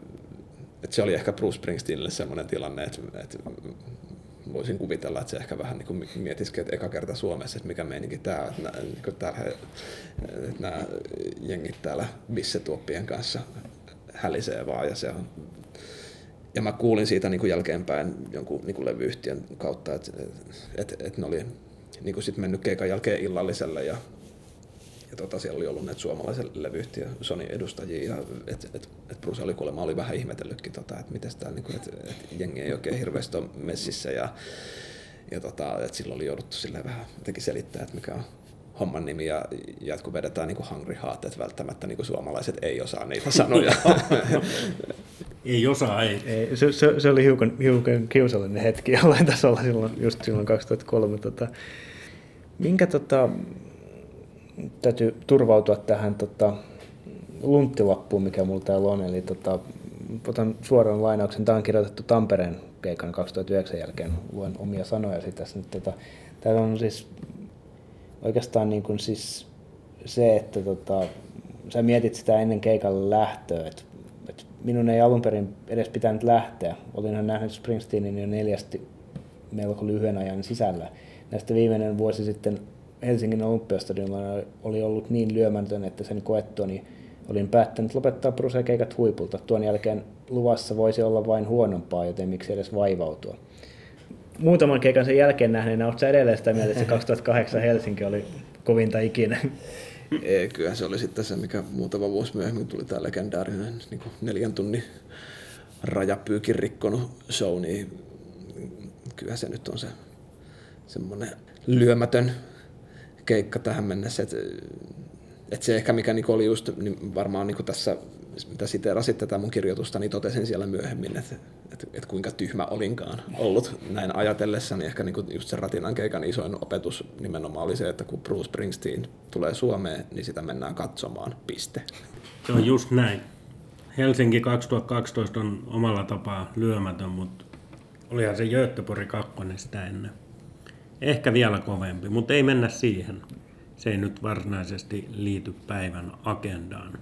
et se oli ehkä Bruce Springsteenille sellainen tilanne, että et, voisin kuvitella, että se ehkä vähän niin mietisikö, että eka kerta Suomessa, että mikä meininki tämä on, että, niin että nämä jengit täällä bissetuoppien kanssa hälisee vaan. Ja, se on. Ja mä kuulin siitä niin kuin jälkeenpäin jonkun niin kuin levyyhtiön kautta, että, että, että ne oli niin sitten mennyt keikan jälkeen illalliselle ja, ja tota, siellä oli ollut näitä suomalaisen levyyhtiön Sonyn edustajia. Et, et, et Bruce oli kuulemma oli vähän ihmetellytkin, tota, että miten tämä niinku, et, et jengi ei oikein hirveästi ole messissä. Ja, ja tota, et silloin oli jouduttu vähän jotenkin selittää, että mikä on homman nimi ja, ja kun vedetään niinku hungry heart, että välttämättä niinku suomalaiset ei osaa niitä sanoja. Ei osaa, ei. ei se, se, se oli hiukan, hiukan kiusallinen hetki jollain tasolla silloin, just silloin kaksituhattakolme. Tota, minkä tota, täytyy turvautua tähän tota, lunttilappuun, mikä mulla täällä on. Eli tota, otan suoran lainauksen. Tämä on kirjoitettu Tampereen keikan kaksituhattayhdeksän jälkeen. Luen omia sanoja tässä nyt. Tota, täällä on siis oikeastaan niin kuin siis se, että tota, sä mietit sitä ennen keikan lähtöä, että et minun ei alun perin edes pitänyt lähteä. Olinhan nähnyt Springsteenin jo neljästi melko lyhyen ajan sisällä. Näistä viimeinen vuosi sitten Helsingin Olympiastadionilla oli ollut niin lyömätön, että sen koettuani olin päättänyt lopettaa Bruce-keikat huipulta. Tuon jälkeen luvassa voisi olla vain huonompaa, joten miksi edes vaivautua. Muutaman keikan sen jälkeen nähneenä, oletko sä edelleen sitä mieltä, että se kaksituhattakahdeksan Helsinki oli kovinta ikinä? Ei, kyllähän se oli sitten se, mikä muutama vuosi myöhemmin tuli tämä legendaarinen niin kuin neljän tunnin rajapyykin rikkonut show, niin kyllähän se nyt on se semmoinen lyömätön keikka tähän mennessä. Että et se ehkä mikä niin oli just, niin varmaan niin tässä, mitä siteerasit tätä mun kirjoitusta, niin totesin siellä myöhemmin, että et, et kuinka tyhmä olinkaan ollut näin ajatellessa, niin ehkä niin just se Ratinan keikan isoin opetus nimenomaan oli se, että kun Bruce Springsteen tulee Suomeen, niin sitä mennään katsomaan, piste. Se on just näin. Helsinki kaksituhattakaksitoista on omalla tapaa lyömätön, mutta olihan se Göteborg kakkonen sitä ennen. Ehkä vielä kovempi, mutta ei mennä siihen. Se ei nyt varsinaisesti liity päivän agendaan.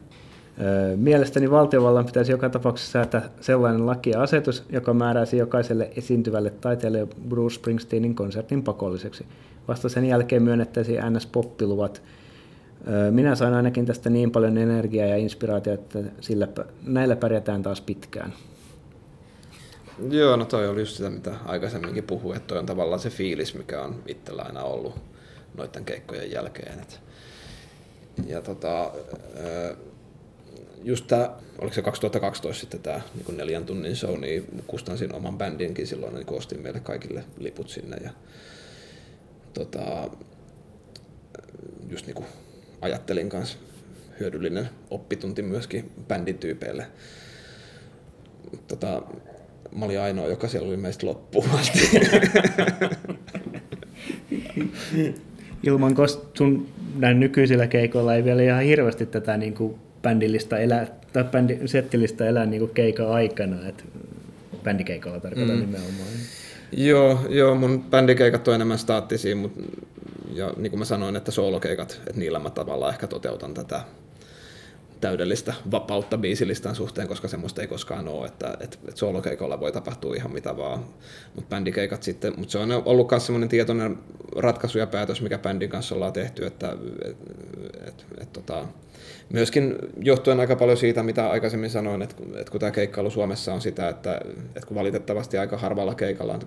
Mielestäni valtiovallan pitäisi joka tapauksessa säätää sellainen laki ja asetus, joka määräisi jokaiselle esiintyvälle taiteilijalle Bruce Springsteenin konsertin pakolliseksi. Vasta sen jälkeen myönnettäisiin N S-poppiluvat. Minä sain ainakin tästä niin paljon energiaa ja inspiraatiota, että sillä, näillä pärjätään taas pitkään. Joo, no toi oli just sitä, mitä aikaisemminkin puhuin, että toi on tavallaan se fiilis, mikä on itsellä aina ollut noiden keikkojen jälkeen. Ja tota... Just tämä, oliko se kaksituhattakaksitoista sitten tämä niin neljän tunnin show, niin kustansin oman bändinkin silloin, niin ostin meille kaikille liput sinne. Ja, tota, just niin kuin ajattelin kanssa hyödyllinen oppitunti myöskin bändityypeille. Tota, mä olin ainoa, joka siellä oli meistä loppuun asti. Ilman koska sun näin nykyisillä keikoilla ei vielä ihan hirveästi tätä niin kuin bändilista elää, tai bändi, settilista elää niin kuin keikan aikana, että bändikeikalla tarkoitan mm. nimenomaan. Joo, joo, mun bändikeikat on enemmän staattisia, mutta ja niin kuin mä sanoin, että soolokeikat, että niillä mä tavallaan ehkä toteutan tätä täydellistä vapautta biisilistan suhteen, koska semmoista ei koskaan ole, että, että, että soolokeikolla voi tapahtua ihan mitä vaan, mutta bändikeikat sitten, mutta se on ollut myös semmoinen tietoinen ratkaisu ja päätös, mikä bändin kanssa ollaan tehty, että et, et, et, tota, myöskin johtuen aika paljon siitä, mitä aikaisemmin sanoin, että, että kun tämä keikkailu Suomessa on sitä, että, että kun valitettavasti aika harvalla keikalla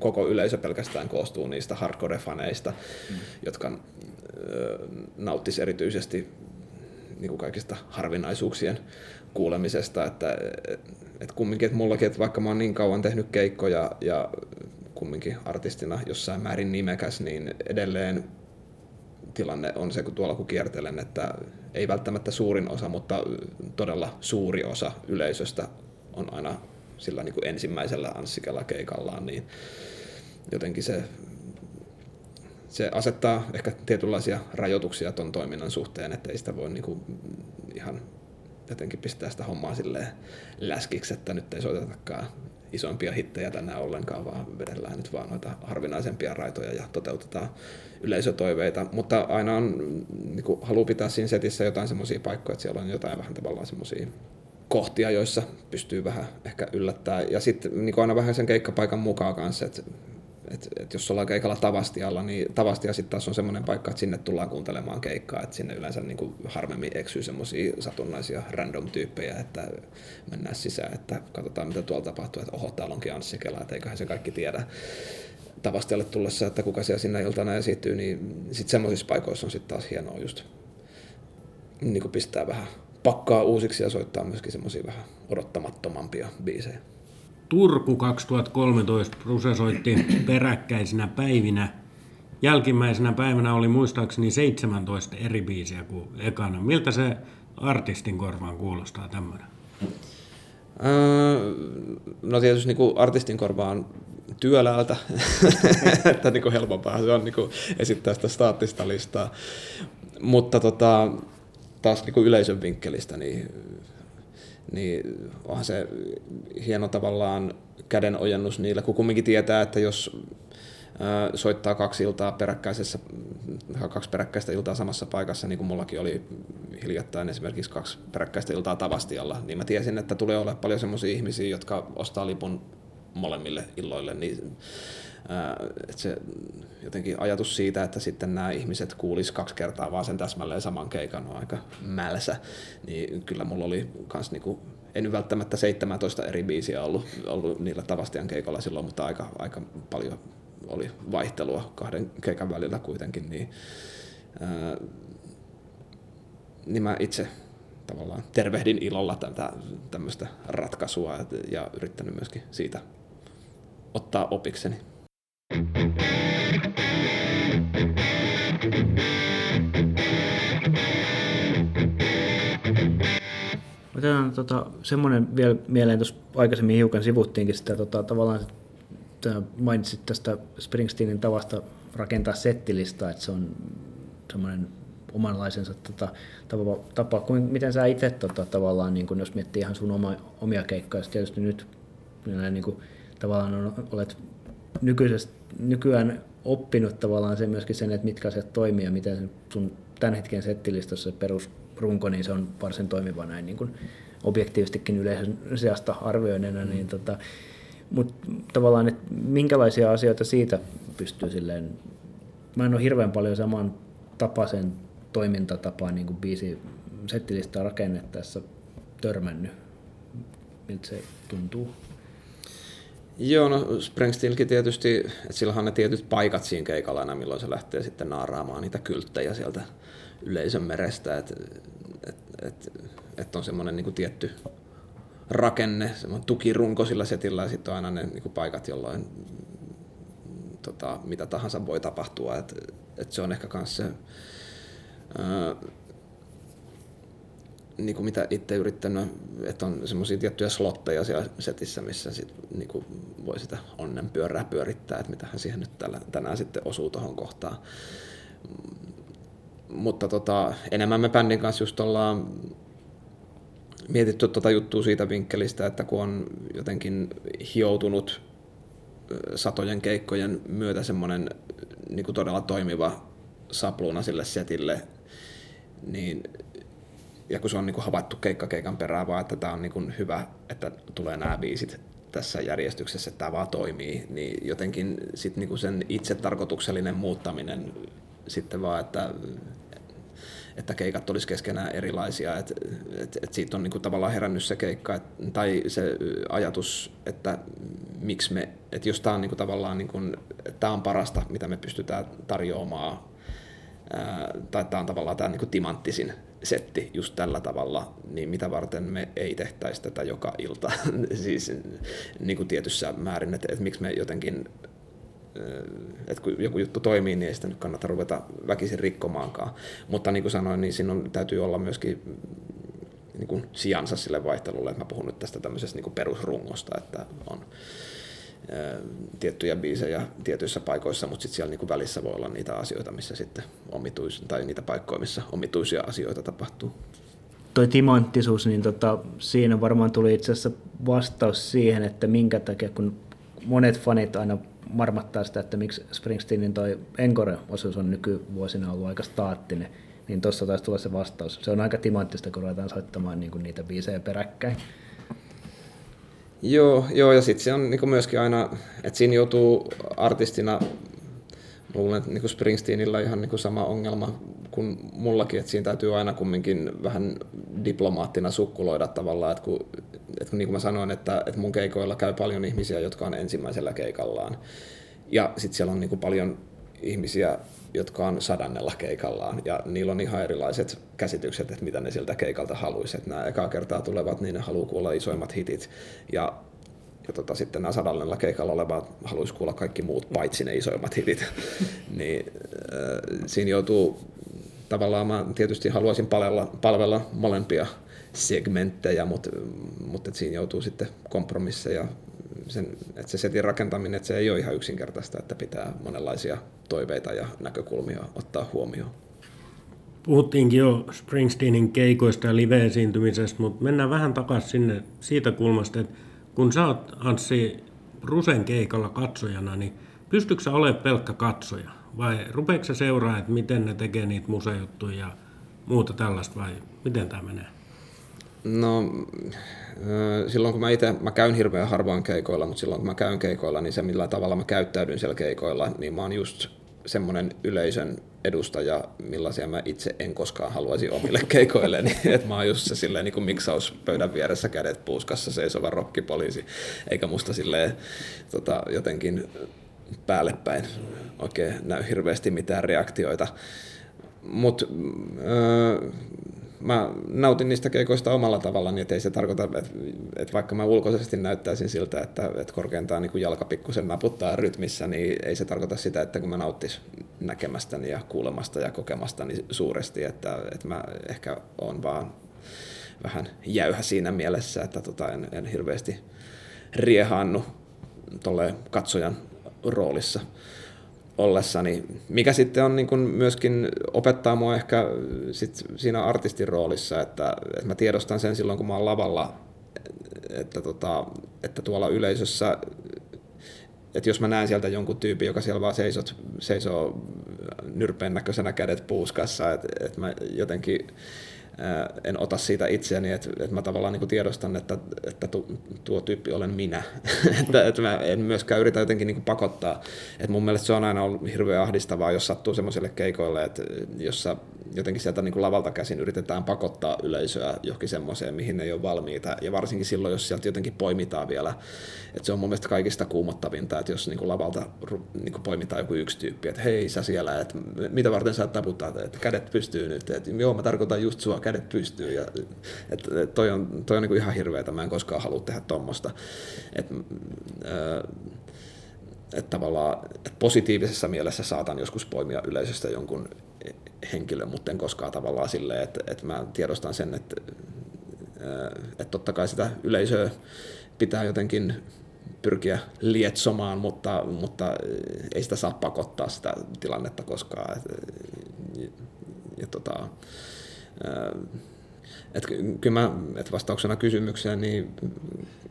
koko yleisö pelkästään koostuu niistä hardcore-faneista, mm. jotka nauttisivat erityisesti niin kuin kaikista harvinaisuuksien kuulemisesta, että et kumminkin, että mullakin, että vaikka mä oon niin kauan tehnyt keikkoja ja kumminkin artistina jossain määrin nimekäs, niin edelleen tilanne on se, kun tuolla kun kiertelen, että ei välttämättä suurin osa, mutta todella suuri osa yleisöstä on aina sillä niin kuin ensimmäisellä Anssi Kela -keikallaan, niin jotenkin se Se asettaa ehkä tietynlaisia rajoituksia tuon toiminnan suhteen, ettei sitä voi niinku ihan jotenkin pistää sitä hommaa silleen läskiksi, että nyt ei soitetakaan isompia hittejä tänään ollenkaan, vaan vedellään nyt vaan noita harvinaisempia raitoja ja toteutetaan yleisötoiveita. Mutta aina on, niinku, haluaa pitää siinä setissä jotain semmoisia paikkoja, että siellä on jotain vähän tavallaan semmoisia kohtia, joissa pystyy vähän ehkä yllättää. Ja sitten niinku aina vähän sen keikkapaikan mukaan kanssa, että Et, et jos ollaan keikalla Tavastialla, niin Tavastia sitten taas on semmoinen paikka, että sinne tullaan kuuntelemaan keikkaa, että sinne yleensä niinku harvemmin eksyy semmoisia satunnaisia random-tyyppejä, että mennään sisään, että katsotaan mitä tuolla tapahtuu, että oho, täällä onkin Anssi Kela, että eiköhän se kaikki tiedä. Tavastialle tullessa, että kuka siellä sinä iltana esiintyy, niin sitten semmoisissa paikoissa on sitten taas hienoa just niin kuin pistää vähän pakkaa uusiksi ja soittaa myöskin semmoisia vähän odottamattomampia biisejä. Turku kaksituhattakolmetoista, Bruce soitti peräkkäisinä päivinä. Jälkimmäisenä päivänä oli muistaakseni seitsemäntoista eri biisiä kuin ekana. Miltä se artistin korvaan kuulostaa tämmöinen? Öö, no tietysti niin kuin artistin korvaan työläältä, että niin kuin helpompaa se on niin kuin esittää sitä staattista listaa. Mutta tota, taas niin kuin yleisön vinkkelistä, niin, niin onhan se hieno tavallaan kädenojennus niillä, kun kumminkin tietää, että jos soittaa kaksi iltaa peräkkäisessä, kaksi peräkkäistä iltaa samassa paikassa, niin kuin mullakin oli hiljattain esimerkiksi kaksi peräkkäistä iltaa Tavastialla, niin mä tiesin, että tulee olemaan paljon semmoisia ihmisiä, jotka ostaa lipun molemmille illoille, niin että se jotenkin ajatus siitä, että sitten nämä ihmiset kuulis kaksi kertaa vaan sen täsmälleen saman keikan on aika mälsä, niin kyllä mulla oli kans niinku, en välttämättä seitsemäntoista eri biisiä ollut, ollut niillä Tavastian keikalla silloin, mutta aika, aika paljon oli vaihtelua kahden keikan välillä kuitenkin, niin, ää, niin mä itse tavallaan tervehdin ilolla tätä, tämmöistä ratkaisua ja yrittänyt myöskin siitä ottaa opikseni. Otetaan tota, semmoinen vielä mieleen, tuossa aikaisemmin hiukan sivuttiinkin sitä tota, tavallaan mainitsit tästä Springsteenin tavasta rakentaa settilistaa, että se on semmoinen omanlaisensa tota, tapa, tapa kuin miten sä itse tota, tavallaan, niin kun, jos miettii ihan sun oma, omia keikkoja, tietysti nyt niin kun, tavallaan on, olet nykyään oppinut tavallaan sen, myöskin sen, että mitkä asiat toimii ja miten sun tämän hetken settilistassa perusrunko, niin se on varsin toimiva näin niin kun objektiivistikin yleisön seasta arvioineena, niin mm. tota, mutta tavallaan, että minkälaisia asioita siitä pystyy silleen, mä en ole hirveän paljon saman tapaisen toimintatapaan niin kuin biisi settilistaa rakennettaessa törmännyt. Miltä se tuntuu? Joo, no Springsteenkin tietysti, että sillä on ne tietyt paikat siinä keikalla aina, milloin se lähtee sitten naaraamaan niitä kylttejä sieltä yleisön merestä, että et, et, et on semmoinen niin kuin tietty rakenne, semmoinen tukirunko sillä setillä ja sitten on aina ne niin kuin paikat, jolloin tota, mitä tahansa voi tapahtua. Et, et se on ehkä myös se, ää, niin kuin mitä itse yrittänyt, että on semmoisia tiettyjä slotteja siellä setissä, missä sit, niin kuin voi sitä onnenpyörää pyörittää, että mitähän siihen nyt tällä, tänään sitten osuu tuohon kohtaan. Mutta tota, enemmän me bändin kanssa just ollaan mietitty tuota juttua siitä vinkkelistä, että kun on jotenkin hioutunut satojen keikkojen myötä semmoinen niin kuin todella toimiva sapluuna sille setille, niin, ja kun se on niin kuin havaittu keikka keikan perään, vaan että tämä on niin kuin hyvä, että tulee nämä biisit tässä järjestyksessä, että tämä vaan toimii, niin jotenkin sit niin kuin sen itsetarkoituksellinen muuttaminen sitten vaan, että että keikat olisi keskenään erilaisia, että et, et siitä on niinku tavallaan herännyt se keikka, et, tai se ajatus, että miksi me, että jos tämä on niinku tavallaan niinku, tämä on parasta, mitä me pystytään tarjoamaan, ää, tai tämä on tavallaan tämä niinku timanttisin setti just tällä tavalla, niin mitä varten me ei tehtäisi tätä joka ilta, siis niinku tietyssä määrin, että et miksi me jotenkin, että kun joku juttu toimii, niin ei sitä nyt kannata ruveta väkisin rikkomaankaan. Mutta niin kuin sanoin, niin siinä on, täytyy olla myöskin niin kuin sijansa sille vaihtelulle, että mä puhun nyt tästä tämmöisestä niin kuin perusrungosta, että on ää, tiettyjä biisejä tietyissä paikoissa, mutta sitten siellä niin kuin välissä voi olla niitä asioita, missä sitten omituis, tai niitä paikkoja, missä omituisia asioita tapahtuu. Toi timanttisuus, niin tota, siinä varmaan tuli itse asiassa vastaus siihen, että minkä takia, kun monet fanit aina marmattaa sitä, että miksi Springsteenin toi Encore-osuus on nykyvuosina ollut aika staattinen, niin tuossa taisi tulla se vastaus. Se on aika timanttista, kun ruvetaan soittamaan niinku niitä biisejä peräkkäin. Joo, joo ja sitten se on niinku myöskin aina, että siinä joutuu artistina, luulen, että niinku Springsteenillä ihan niinku sama ongelma kuin mullakin, että siinä täytyy aina kumminkin vähän diplomaattina sukkuloida tavallaan, että kun että niin kuin mä sanoin, että, että mun keikoilla käy paljon ihmisiä, jotka on ensimmäisellä keikallaan. Ja sitten siellä on niin kuin paljon ihmisiä, jotka on sadannella keikallaan, ja niillä on ihan erilaiset käsitykset, että mitä ne sieltä keikalta haluaisi. Että nämä ekaa kertaa tulevat, niin ne haluaa kuulla isoimmat hitit, ja, ja tota, sitten nämä sadannella keikalla olevat haluaisi kuulla kaikki muut, paitsi ne isoimmat hitit. Niin, äh, siinä joutuu tavallaan, mä tietysti haluaisin palvella, palvella molempia segmenttejä, mutta, mutta siinä joutuu sitten kompromisseja. Sen, että se setin rakentaminen, että se ei ole ihan yksinkertaista, että pitää monenlaisia toiveita ja näkökulmia ottaa huomioon. Puhuttiinkin jo Springsteenin keikoista ja live-esiintymisestä, mutta mennään vähän takaisin sinne siitä kulmasta, että kun sä oot, Anssi, Brucen keikalla katsojana, niin pystytkö sä olemaan pelkkä katsoja? Vai rupeatko sä seuraamaan, että miten ne tekee niitä musejuttuja ja muuta tällaista, vai miten tämä menee? No silloin kun mä itse, mä käyn hirveän harvoin keikoilla, mutta silloin kun mä käyn keikoilla, niin se millä tavalla mä käyttäydyn siellä keikoilla, niin mä oon just semmoinen yleisön edustaja, millaisia mä itse en koskaan haluaisi omille keikoille, niin että mä oon just se silleen niin kuin miksauspöydän vieressä kädet puuskassa seisova rokkipoliisi, eikä musta silleen tota, jotenkin päälle päin oikein näy hirveästi mitään reaktioita, mutta öö, mä nautin niistä keikoista omalla tavallaan, niin ei se tarkoita, että, että vaikka mä ulkoisesti näyttäisin siltä, että, että korkeintaan niin jalka pikkusen naputtaa rytmissä, niin ei se tarkoita sitä, että kun mä nauttis näkemästäni ja kuulemasta ja kokemastani suuresti, että, että mä ehkä oon vaan vähän jäyhä siinä mielessä, että tota, en, en hirveästi riehaannu tolleen katsojan roolissa ollessani, mikä sitten on niin kuin myöskin opettaa mua ehkä sit siinä artistin roolissa, että, että mä tiedostan sen silloin, kun mä oon lavalla, että, tota, että tuolla yleisössä, että jos mä näen sieltä jonkun tyypin, joka siellä vaan seisot, seisoo nyrpeän näköisenä kädet puuskassa, että, että mä jotenkin en ota siitä itseäni, että, että mä tavallaan niin kuin tiedostan, että, että tuo tyyppi olen minä. että, että mä en myöskään yritä jotenkin niin kuin pakottaa. Että mun mielestä se on aina ollut hirveän ahdistavaa, jos sattuu semmoiselle keikoille, että jossa jotenkin sieltä niin kuin lavalta käsin yritetään pakottaa yleisöä johonkin semmoiseen, mihin ne ei ole valmiita. Ja varsinkin silloin, jos sieltä jotenkin poimitaan vielä. Että se on mun mielestä kaikista kuumottavinta, että jos niin kuin lavalta niin kuin poimitaan joku yksi tyyppi, että hei sä siellä, että mitä varten sä taputat, että kädet pystyy nyt, että joo mä tarkoitan just sua, kädet pystyy. Ja, et, et toi on, toi on niinku ihan hirveetä, mä en koskaan halua tehdä tuommoista. Että et tavallaan et positiivisessa mielessä saatan joskus poimia yleisöstä jonkun henkilön, mutta en koskaan tavallaan silleen, että et mä tiedostan sen, että et totta kai sitä yleisöä pitää jotenkin pyrkiä lietsomaan, mutta, mutta ei sitä saa pakottaa sitä tilannetta koskaan. Et, ja, ja tota... Et kyllä mä, et vastauksena kysymykseen, niin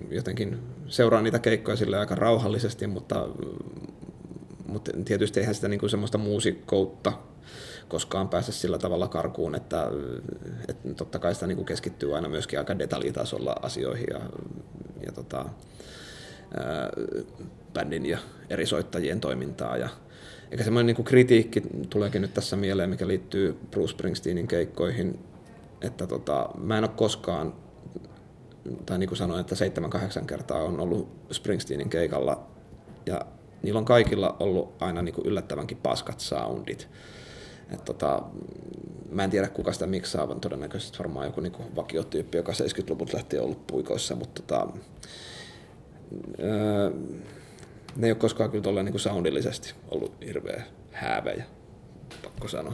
jotenkin seuraan niitä keikkoja sille aika rauhallisesti, mutta, mutta tietysti eihän sitä niinku semmoista muusikkoutta koskaan pääse sillä tavalla karkuun, että, että totta kai sitä niinku keskittyy aina myöskin aika detaljitasolla asioihin ja, ja tota, ää, bändin ja eri soittajien toimintaa. Ja, eikä semmoinen niin kuin kritiikki tuleekin nyt tässä mieleen, mikä liittyy Bruce Springsteenin keikkoihin, että tota, mä en ole koskaan, tai niin kuin sanoin, että seitsemän kahdeksan kertaa on ollut Springsteenin keikalla, ja niillä on kaikilla ollut aina niin kuin yllättävänkin paskat soundit. Et tota, mä en tiedä kuka sitä miksaa, vaan todennäköisesti varmaan joku niin kuin vakiotyyppi, joka seitsemänkymmentäluvulta lähtien ollut puikoissa, mutta tota, öö, ne ei ole koskaan kyllä tolleen niin kuin soundillisesti ollut hirveä häävejä, pakko sanoa.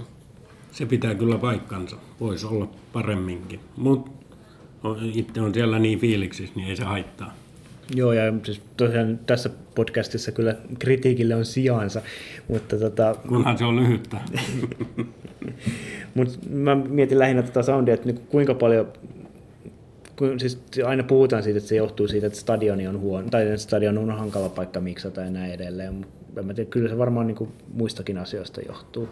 Se pitää kyllä paikkansa, voisi olla paremminkin, mutta itse on siellä niin fiiliksissä, niin ei se haittaa. Joo, ja siis tosiaan tässä podcastissa kyllä kritiikille on sijaansa, mutta tota... Kunhan se on lyhyttä. Mutta mä mietin lähinnä tota soundia, että niinku kuinka paljon... Siis aina puhutaan siitä, että se johtuu siitä, että stadioni on huono, tai stadion on hankala paikka miksata ja näin edelleen, mutta kyllä se varmaan niin kuin muistakin asioista johtuu.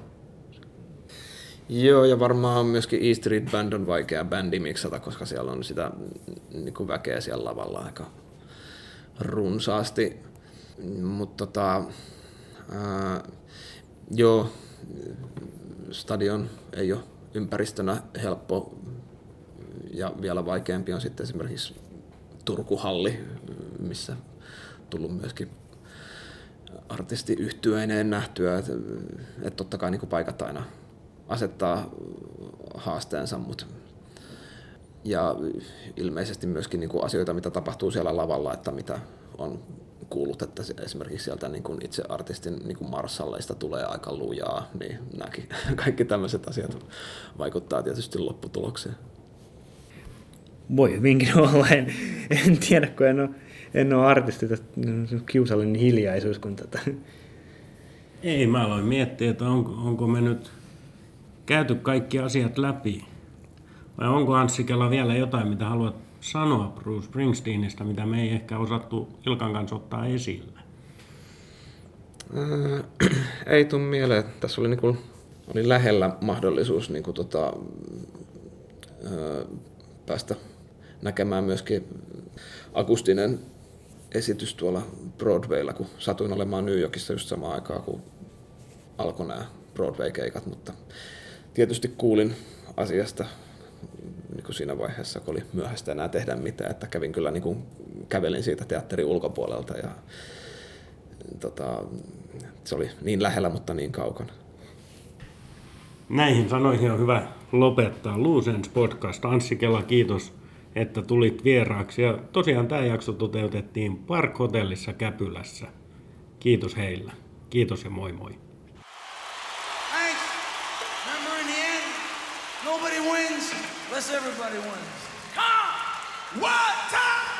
Joo, ja varmaan myöskin E Street Band on vaikea bändi miksata, koska siellä on sitä niin kuin väkeä siellä lavalla aika runsaasti, mutta tota, äh, joo, stadion ei ole ympäristönä helppo. Ja vielä vaikeampi on sitten esimerkiksi Turku-halli, missä tullut myöskin artistiyhtyeineen nähtyä, että et totta kai niinku paikat aina asettaa haasteensa, mut ja ilmeisesti myöskin niinku asioita, mitä tapahtuu siellä lavalla, että mitä on kuullut, että esimerkiksi sieltä niinku itse artistin niinku marssalleista tulee aika lujaa, niin nämäkin kaikki tämmöiset asiat vaikuttaa tietysti lopputulokseen. Voi hyvinkin olla, en, en tiedä, kun en ole, en ole artisti, tästä kiusallinen hiljaisuus kuin tätä. Ei, mä aloin miettiä, että on, onko me nyt käyty kaikki asiat läpi, vai onko Anssi Kela vielä jotain, mitä haluat sanoa Bruce Springsteenistä, mitä me ei ehkä osattu Ilkan kanssa ottaa esille? Äh, ei tule mieleen, tässä oli, niin kuin, oli lähellä mahdollisuus niin kuin, tota, äh, päästä näkemään myöskin akustinen esitys tuolla Broadwaylla, kun satuin olemaan New Yorkissa just samaan aikaan, kun alkoi nämä Broadway-keikat, mutta tietysti kuulin asiasta niin kuin siinä vaiheessa, kun oli myöhäistä enää tehdä mitään, että kävin kyllä niin kuin, kävelin siitä teatterin ulkopuolelta ja tota, se oli niin lähellä, mutta niin kaukana. Näihin sanoihin on hyvä lopettaa Loose Ends -podcast. Anssi Kela, kiitos, että tulit vieraaksi. Ja tosiaan tämä jakso toteutettiin Park Hotellissa Käpylässä. Kiitos heillä. Kiitos ja moi moi. Thanks. Remember in the end, nobody wins unless everybody wins. Come! What time?